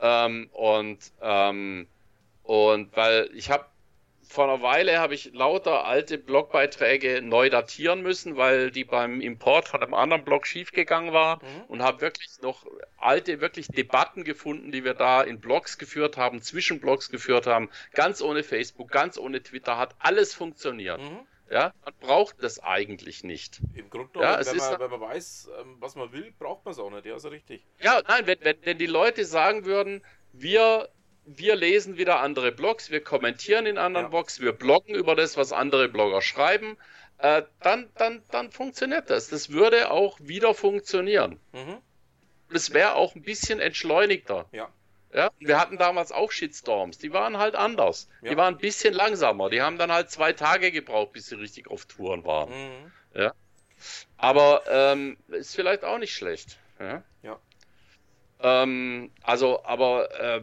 Ähm, und, ähm, und weil ich habe vor einer Weile habe ich lauter alte Blogbeiträge neu datieren müssen, weil die beim Import von einem anderen Blog schiefgegangen war, mhm. und habe wirklich noch alte, wirklich Debatten gefunden, die wir da in Blogs geführt haben, zwischen Blogs geführt haben, ganz ohne Facebook, ganz ohne Twitter, hat alles funktioniert. Mhm. Ja, man braucht das eigentlich nicht. Im Grunde, ja, wenn, man, wenn man weiß, was man will, braucht man es auch nicht, ja, ist ja richtig. Ja, nein, wenn, wenn, wenn die Leute sagen würden, wir... Wir lesen wieder andere Blogs, wir kommentieren in anderen ja. Blogs, wir bloggen über das, was andere Blogger schreiben, äh, dann, dann, dann funktioniert das. Das würde auch wieder funktionieren. Mhm. Das wäre auch ein bisschen entschleunigter. Ja. Ja? Wir hatten damals auch Shitstorms, die waren halt anders. Ja. Die waren ein bisschen langsamer, die haben dann halt zwei Tage gebraucht, bis sie richtig auf Touren waren. Mhm. Ja? Aber ähm, ist vielleicht auch nicht schlecht. Ja. ja. Ähm, also, aber... Äh,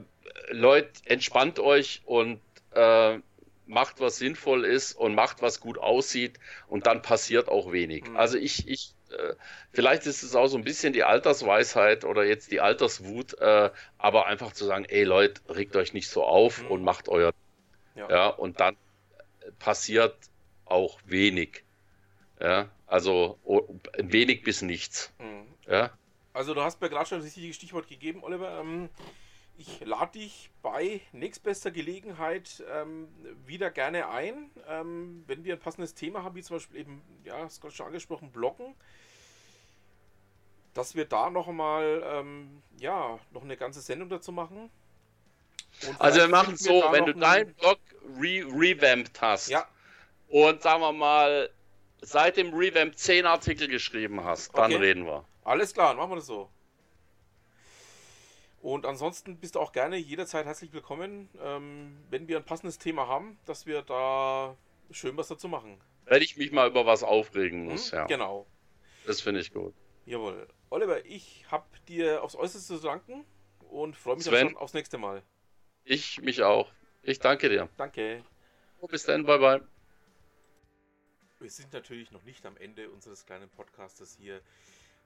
Leute, entspannt euch und äh, macht, was sinnvoll ist, und macht, was gut aussieht, und dann passiert auch wenig. Mhm. Also ich, ich äh, vielleicht ist es auch so ein bisschen die Altersweisheit oder jetzt die Alterswut, äh, aber einfach zu sagen, ey Leute, regt euch nicht so auf mhm. und macht euer... Ja. ja, und dann passiert auch wenig. Ja, also wenig bis nichts. Mhm. Ja. Also du hast mir gerade schon das richtige Stichwort gegeben, Oliver. Ähm Ich lade dich bei nächstbester Gelegenheit ähm, wieder gerne ein, ähm, wenn wir ein passendes Thema haben, wie zum Beispiel eben, ja, es ist gerade schon angesprochen, Bloggen, dass wir da nochmal, ähm, ja, noch eine ganze Sendung dazu machen. Und also wir machen es so, wenn du deinen Blog re- revamped hast ja. und, sagen wir mal, seit dem Revamp zehn Artikel geschrieben hast, dann okay. reden wir. Alles klar, dann machen wir das so. Und ansonsten bist du auch gerne jederzeit herzlich willkommen, ähm, wenn wir ein passendes Thema haben, dass wir da schön was dazu machen. Wenn ich mich mal über was aufregen muss, hm, ja. Genau. Das finde ich gut. Jawohl. Oliver, ich habe dir aufs Äußerste zu danken und freue mich Sven, schon aufs nächste Mal. Ich mich auch. Ich danke dir. Danke. Bis dann, bye bye. Wir sind natürlich noch nicht am Ende unseres kleinen Podcastes hier.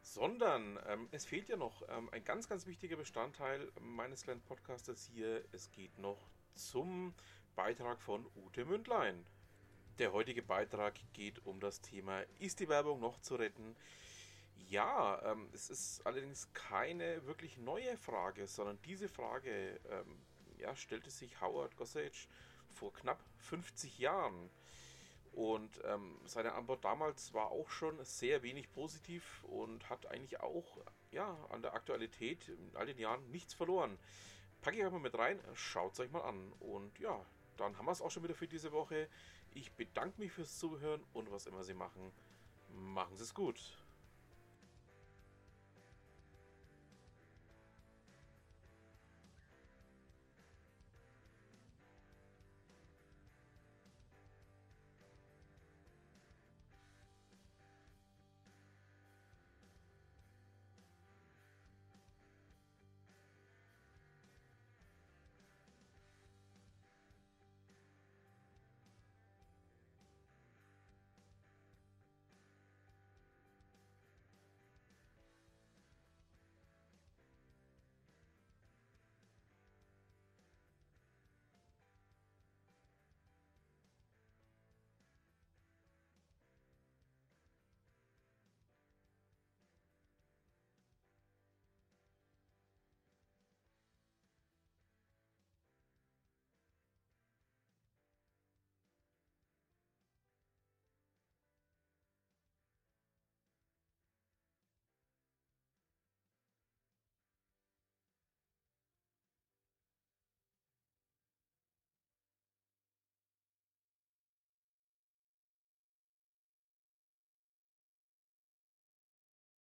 Sondern ähm, es fehlt ja noch ähm, ein ganz, ganz wichtiger Bestandteil meines kleinen Podcastes hier. Es geht noch zum Beitrag von Ute Mündlein. Der heutige Beitrag geht um das Thema, ist die Werbung noch zu retten? Ja, ähm, es ist allerdings keine wirklich neue Frage, sondern diese Frage ähm, ja, stellte sich Howard Gossage vor knapp fünfzig Jahren. Und ähm, seine Antwort damals war auch schon sehr wenig positiv und hat eigentlich auch ja, an der Aktualität in all den Jahren nichts verloren. Packe ich euch mal mit rein, schaut es euch mal an. Und ja, dann haben wir es auch schon wieder für diese Woche. Ich bedanke mich fürs Zuhören und was immer Sie machen, machen Sie es gut.